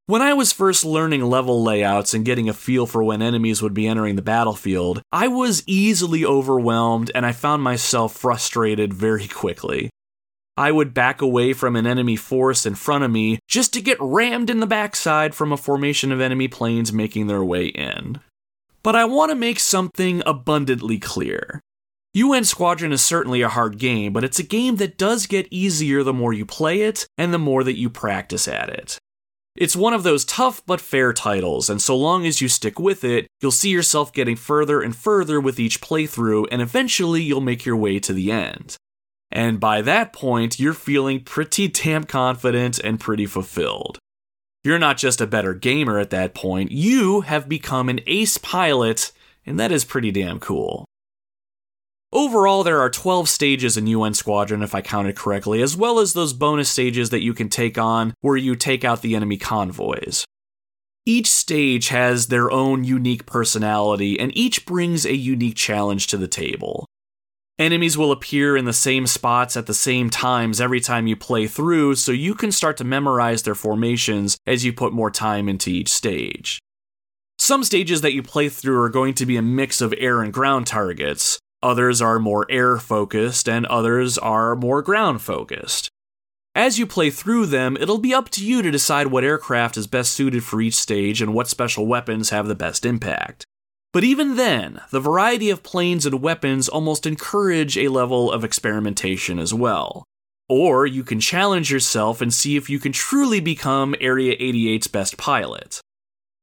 When I was first learning level layouts and getting a feel for when enemies would be entering the battlefield, I was easily overwhelmed and I found myself frustrated very quickly. I would back away from an enemy force in front of me just to get rammed in the backside from a formation of enemy planes making their way in. But I want to make something abundantly clear. U N Squadron is certainly a hard game, but it's a game that does get easier the more you play it and the more that you practice at it. It's one of those tough but fair titles, and so long as you stick with it, you'll see yourself getting further and further with each playthrough, and eventually you'll make your way to the end. And by that point, you're feeling pretty damn confident and pretty fulfilled. You're not just a better gamer at that point, you have become an ace pilot, and that is pretty damn cool. Overall, there are twelve stages in U N Squadron if I counted correctly, as well as those bonus stages that you can take on where you take out the enemy convoys. Each stage has their own unique personality, and each brings a unique challenge to the table. Enemies will appear in the same spots at the same times every time you play through, so you can start to memorize their formations as you put more time into each stage. Some stages that you play through are going to be a mix of air and ground targets, others are more air-focused, and others are more ground-focused. As you play through them, it'll be up to you to decide what aircraft is best suited for each stage and what special weapons have the best impact. But even then, the variety of planes and weapons almost encourage a level of experimentation as well. Or you can challenge yourself and see if you can truly become Area eighty-eight's best pilot.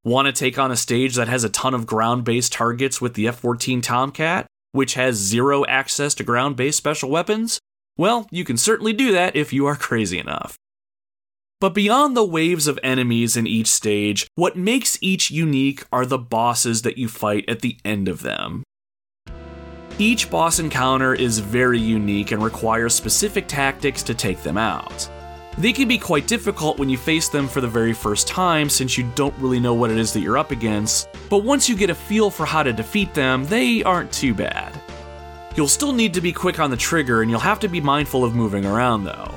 Want to take on a stage that has a ton of ground-based targets with the F fourteen Tomcat, which has zero access to ground-based special weapons? Well, you can certainly do that if you are crazy enough. But beyond the waves of enemies in each stage, what makes each unique are the bosses that you fight at the end of them. Each boss encounter is very unique and requires specific tactics to take them out. They can be quite difficult when you face them for the very first time since you don't really know what it is that you're up against, but once you get a feel for how to defeat them, they aren't too bad. You'll still need to be quick on the trigger and you'll have to be mindful of moving around though.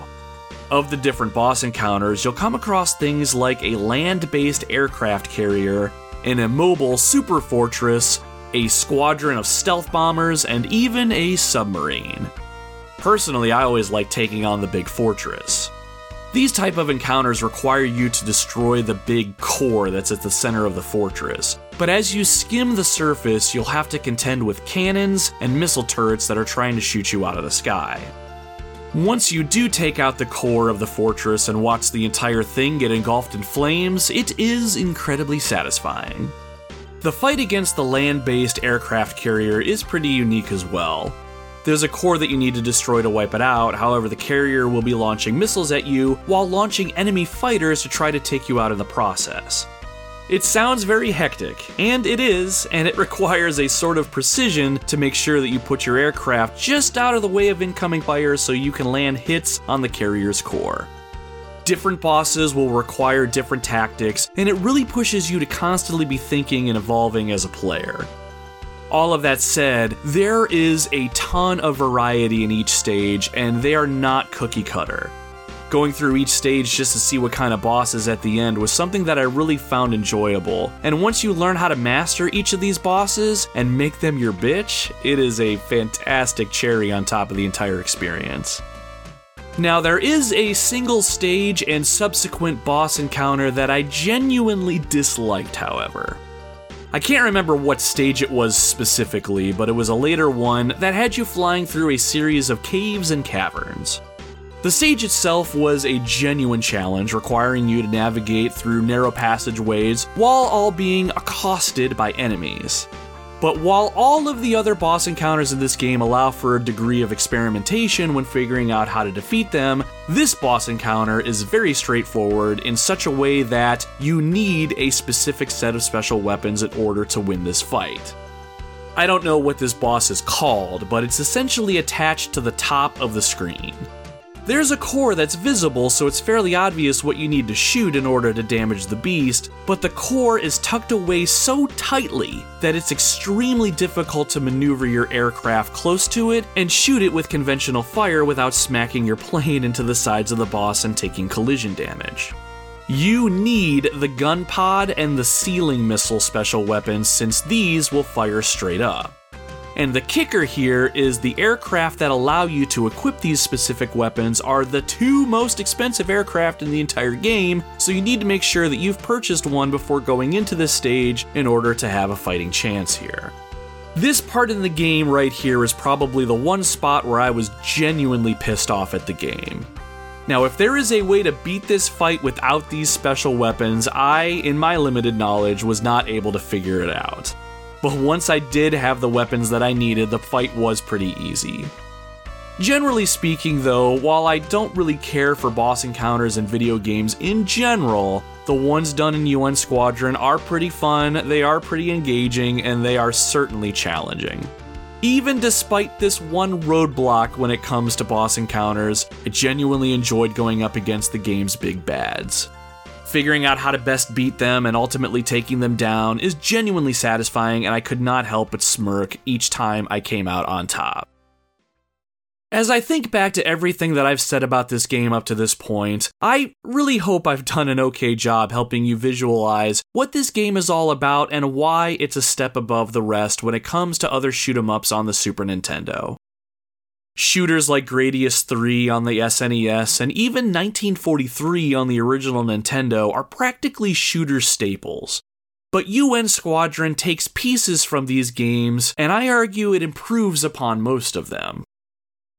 Of the different boss encounters, you'll come across things like a land-based aircraft carrier, an immobile super fortress, a squadron of stealth bombers, and even a submarine. Personally, I always like taking on the big fortress. These type of encounters require you to destroy the big core that's at the center of the fortress, but as you skim the surface, you'll have to contend with cannons and missile turrets that are trying to shoot you out of the sky. Once you do take out the core of the fortress and watch the entire thing get engulfed in flames, it is incredibly satisfying. The fight against the land-based aircraft carrier is pretty unique as well. There's a core that you need to destroy to wipe it out, however the carrier will be launching missiles at you while launching enemy fighters to try to take you out in the process. It sounds very hectic, and it is, and it requires a sort of precision to make sure that you put your aircraft just out of the way of incoming fire so you can land hits on the carrier's core. Different bosses will require different tactics, and it really pushes you to constantly be thinking and evolving as a player. All of that said, there is a ton of variety in each stage, and they are not cookie cutter. Going through each stage just to see what kind of boss is at the end was something that I really found enjoyable, and once you learn how to master each of these bosses and make them your bitch, it is a fantastic cherry on top of the entire experience. Now, there is a single stage and subsequent boss encounter that I genuinely disliked, however. I can't remember what stage it was specifically, but it was a later one that had you flying through a series of caves and caverns. The stage itself was a genuine challenge, requiring you to navigate through narrow passageways while all being accosted by enemies. But while all of the other boss encounters in this game allow for a degree of experimentation when figuring out how to defeat them, this boss encounter is very straightforward in such a way that you need a specific set of special weapons in order to win this fight. I don't know what this boss is called, but it's essentially attached to the top of the screen. There's a core that's visible, so it's fairly obvious what you need to shoot in order to damage the beast, but the core is tucked away so tightly that it's extremely difficult to maneuver your aircraft close to it and shoot it with conventional fire without smacking your plane into the sides of the boss and taking collision damage. You need the gun pod and the ceiling missile special weapons, since these will fire straight up. And the kicker here is the aircraft that allow you to equip these specific weapons are the two most expensive aircraft in the entire game, so you need to make sure that you've purchased one before going into this stage in order to have a fighting chance here. This part in the game right here is probably the one spot where I was genuinely pissed off at the game. Now, if there is a way to beat this fight without these special weapons, I, in my limited knowledge, was not able to figure it out. But once I did have the weapons that I needed, the fight was pretty easy. Generally speaking though, while I don't really care for boss encounters in video games in general, the ones done in U N Squadron are pretty fun, they are pretty engaging, and they are certainly challenging. Even despite this one roadblock when it comes to boss encounters, I genuinely enjoyed going up against the game's big bads. Figuring out how to best beat them and ultimately taking them down is genuinely satisfying, and I could not help but smirk each time I came out on top. As I think back to everything that I've said about this game up to this point, I really hope I've done an okay job helping you visualize what this game is all about and why it's a step above the rest when it comes to other shoot-em-ups on the Super Nintendo. Shooters like Gradius three on the S N E S and even nineteen forty-three on the original Nintendo are practically shooter staples. But U N Squadron takes pieces from these games, and I argue it improves upon most of them.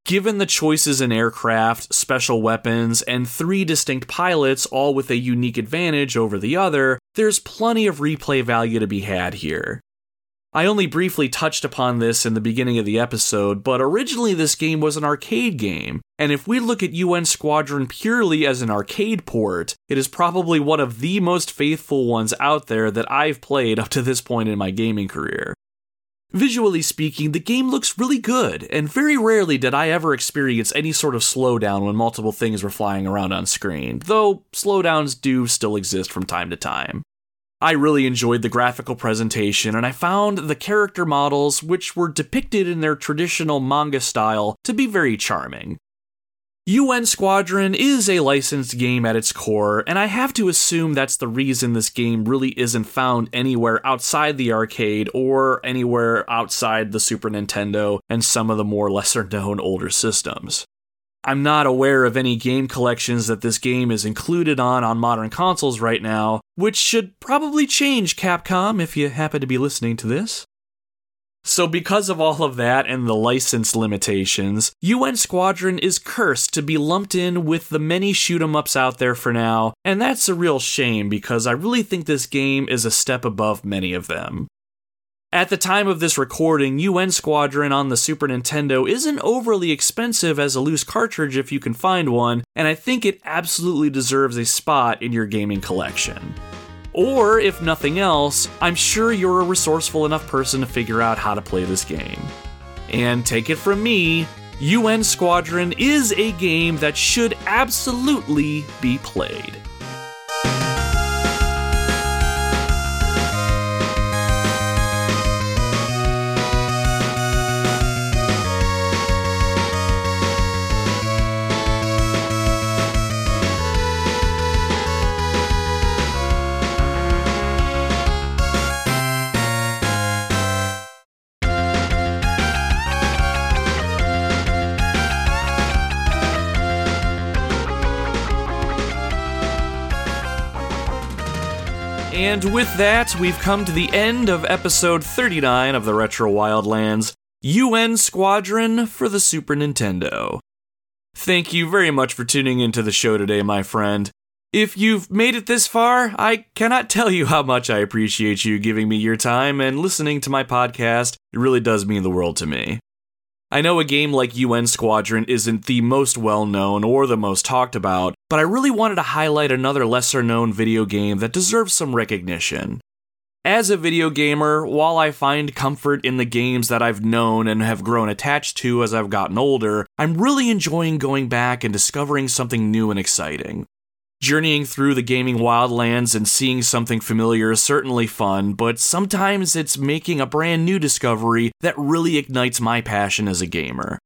Given the choices in aircraft, special weapons, and three distinct pilots, all with a unique advantage over the other, there's plenty of replay value to be had here. I only briefly touched upon this in the beginning of the episode, but originally this game was an arcade game, and if we look at U N Squadron purely as an arcade port, it is probably one of the most faithful ones out there that I've played up to this point in my gaming career. Visually speaking, the game looks really good, and very rarely did I ever experience any sort of slowdown when multiple things were flying around on screen, though slowdowns do still exist from time to time. I really enjoyed the graphical presentation, and I found the character models, which were depicted in their traditional manga style, to be very charming. U N Squadron is a licensed game at its core, and I have to assume that's the reason this game really isn't found anywhere outside the arcade or anywhere outside the Super Nintendo and some of the more lesser-known older systems. I'm not aware of any game collections that this game is included on on modern consoles right now, which should probably change, Capcom, if you happen to be listening to this. So because of all of that and the license limitations, U N Squadron is cursed to be lumped in with the many shoot-em-ups out there for now, and that's a real shame because I really think this game is a step above many of them. At the time of this recording, U N Squadron on the Super Nintendo isn't overly expensive as a loose cartridge if you can find one, and I think it absolutely deserves a spot in your gaming collection. Or, if nothing else, I'm sure you're a resourceful enough person to figure out how to play this game. And take it from me, U N Squadron is a game that should absolutely be played. And with that, we've come to the end of episode thirty-nine of the Retro Wildlands, U N Squadron for the Super Nintendo. Thank you very much for tuning into the show today, my friend. If you've made it this far, I cannot tell you how much I appreciate you giving me your time and listening to my podcast. It really does mean the world to me. I know a game like U N Squadron isn't the most well-known or the most talked about, but I really wanted to highlight another lesser-known video game that deserves some recognition. As a video gamer, while I find comfort in the games that I've known and have grown attached to as I've gotten older, I'm really enjoying going back and discovering something new and exciting. Journeying through the gaming wildlands and seeing something familiar is certainly fun, but sometimes it's making a brand new discovery that really ignites my passion as a gamer.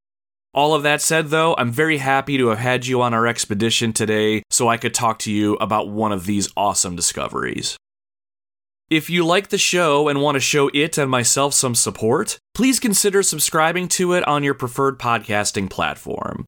All of that said, though, I'm very happy to have had you on our expedition today so I could talk to you about one of these awesome discoveries. If you like the show and want to show it and myself some support, please consider subscribing to it on your preferred podcasting platform.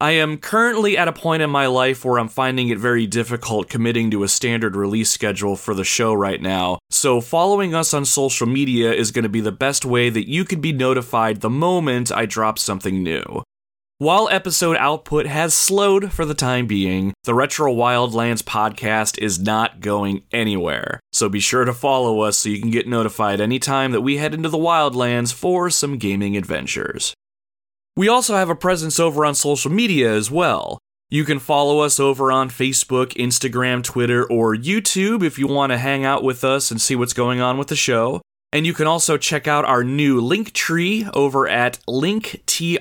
I am currently at a point in my life where I'm finding it very difficult committing to a standard release schedule for the show right now, so following us on social media is going to be the best way that you can be notified the moment I drop something new. While episode output has slowed for the time being, the Retro Wildlands podcast is not going anywhere, so be sure to follow us so you can get notified anytime that we head into the Wildlands for some gaming adventures. We also have a presence over on social media as well. You can follow us over on Facebook, Instagram, Twitter, or YouTube if you want to hang out with us and see what's going on with the show. And you can also check out our new Linktree over at linktr.ee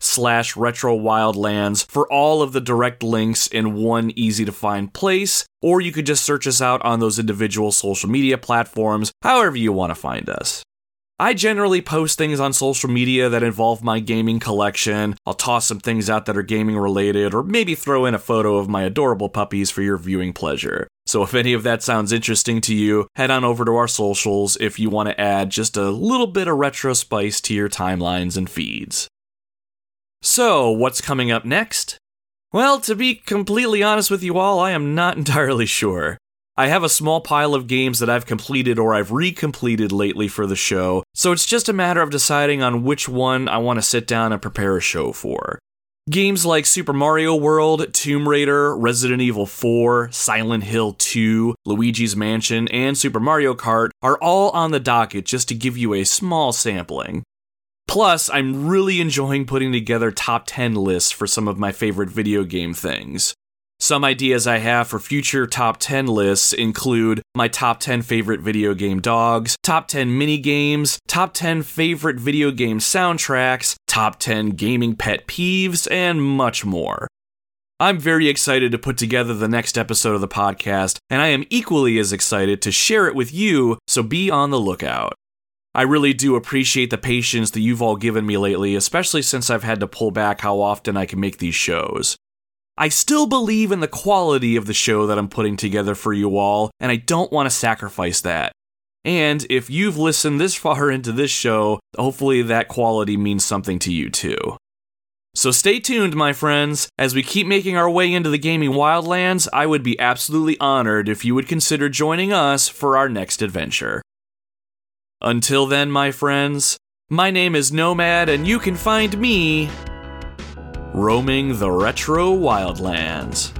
slash retrowildlands for all of the direct links in one easy-to-find place, or you could just search us out on those individual social media platforms, however you want to find us. I generally post things on social media that involve my gaming collection. I'll toss some things out that are gaming related, or maybe throw in a photo of my adorable puppies for your viewing pleasure. So if any of that sounds interesting to you, head on over to our socials if you want to add just a little bit of retro spice to your timelines and feeds. So, what's coming up next? Well, to be completely honest with you all, I am not entirely sure. I have a small pile of games that I've completed or I've recompleted lately for the show, so it's just a matter of deciding on which one I want to sit down and prepare a show for. Games like Super Mario World, Tomb Raider, Resident Evil four, Silent Hill two, Luigi's Mansion, and Super Mario Kart are all on the docket just to give you a small sampling. Plus, I'm really enjoying putting together top ten lists for some of my favorite video game things. Some ideas I have for future top ten lists include my top ten favorite video game dogs, top ten minigames, top ten favorite video game soundtracks, top ten gaming pet peeves, and much more. I'm very excited to put together the next episode of the podcast, and I am equally as excited to share it with you, so be on the lookout. I really do appreciate the patience that you've all given me lately, especially since I've had to pull back how often I can make these shows. I still believe in the quality of the show that I'm putting together for you all, and I don't want to sacrifice that. And if you've listened this far into this show, hopefully that quality means something to you too. So stay tuned, my friends. As we keep making our way into the gaming wildlands, I would be absolutely honored if you would consider joining us for our next adventure. Until then, my friends, my name is Nomad, and you can find me roaming the Retro Wildlands.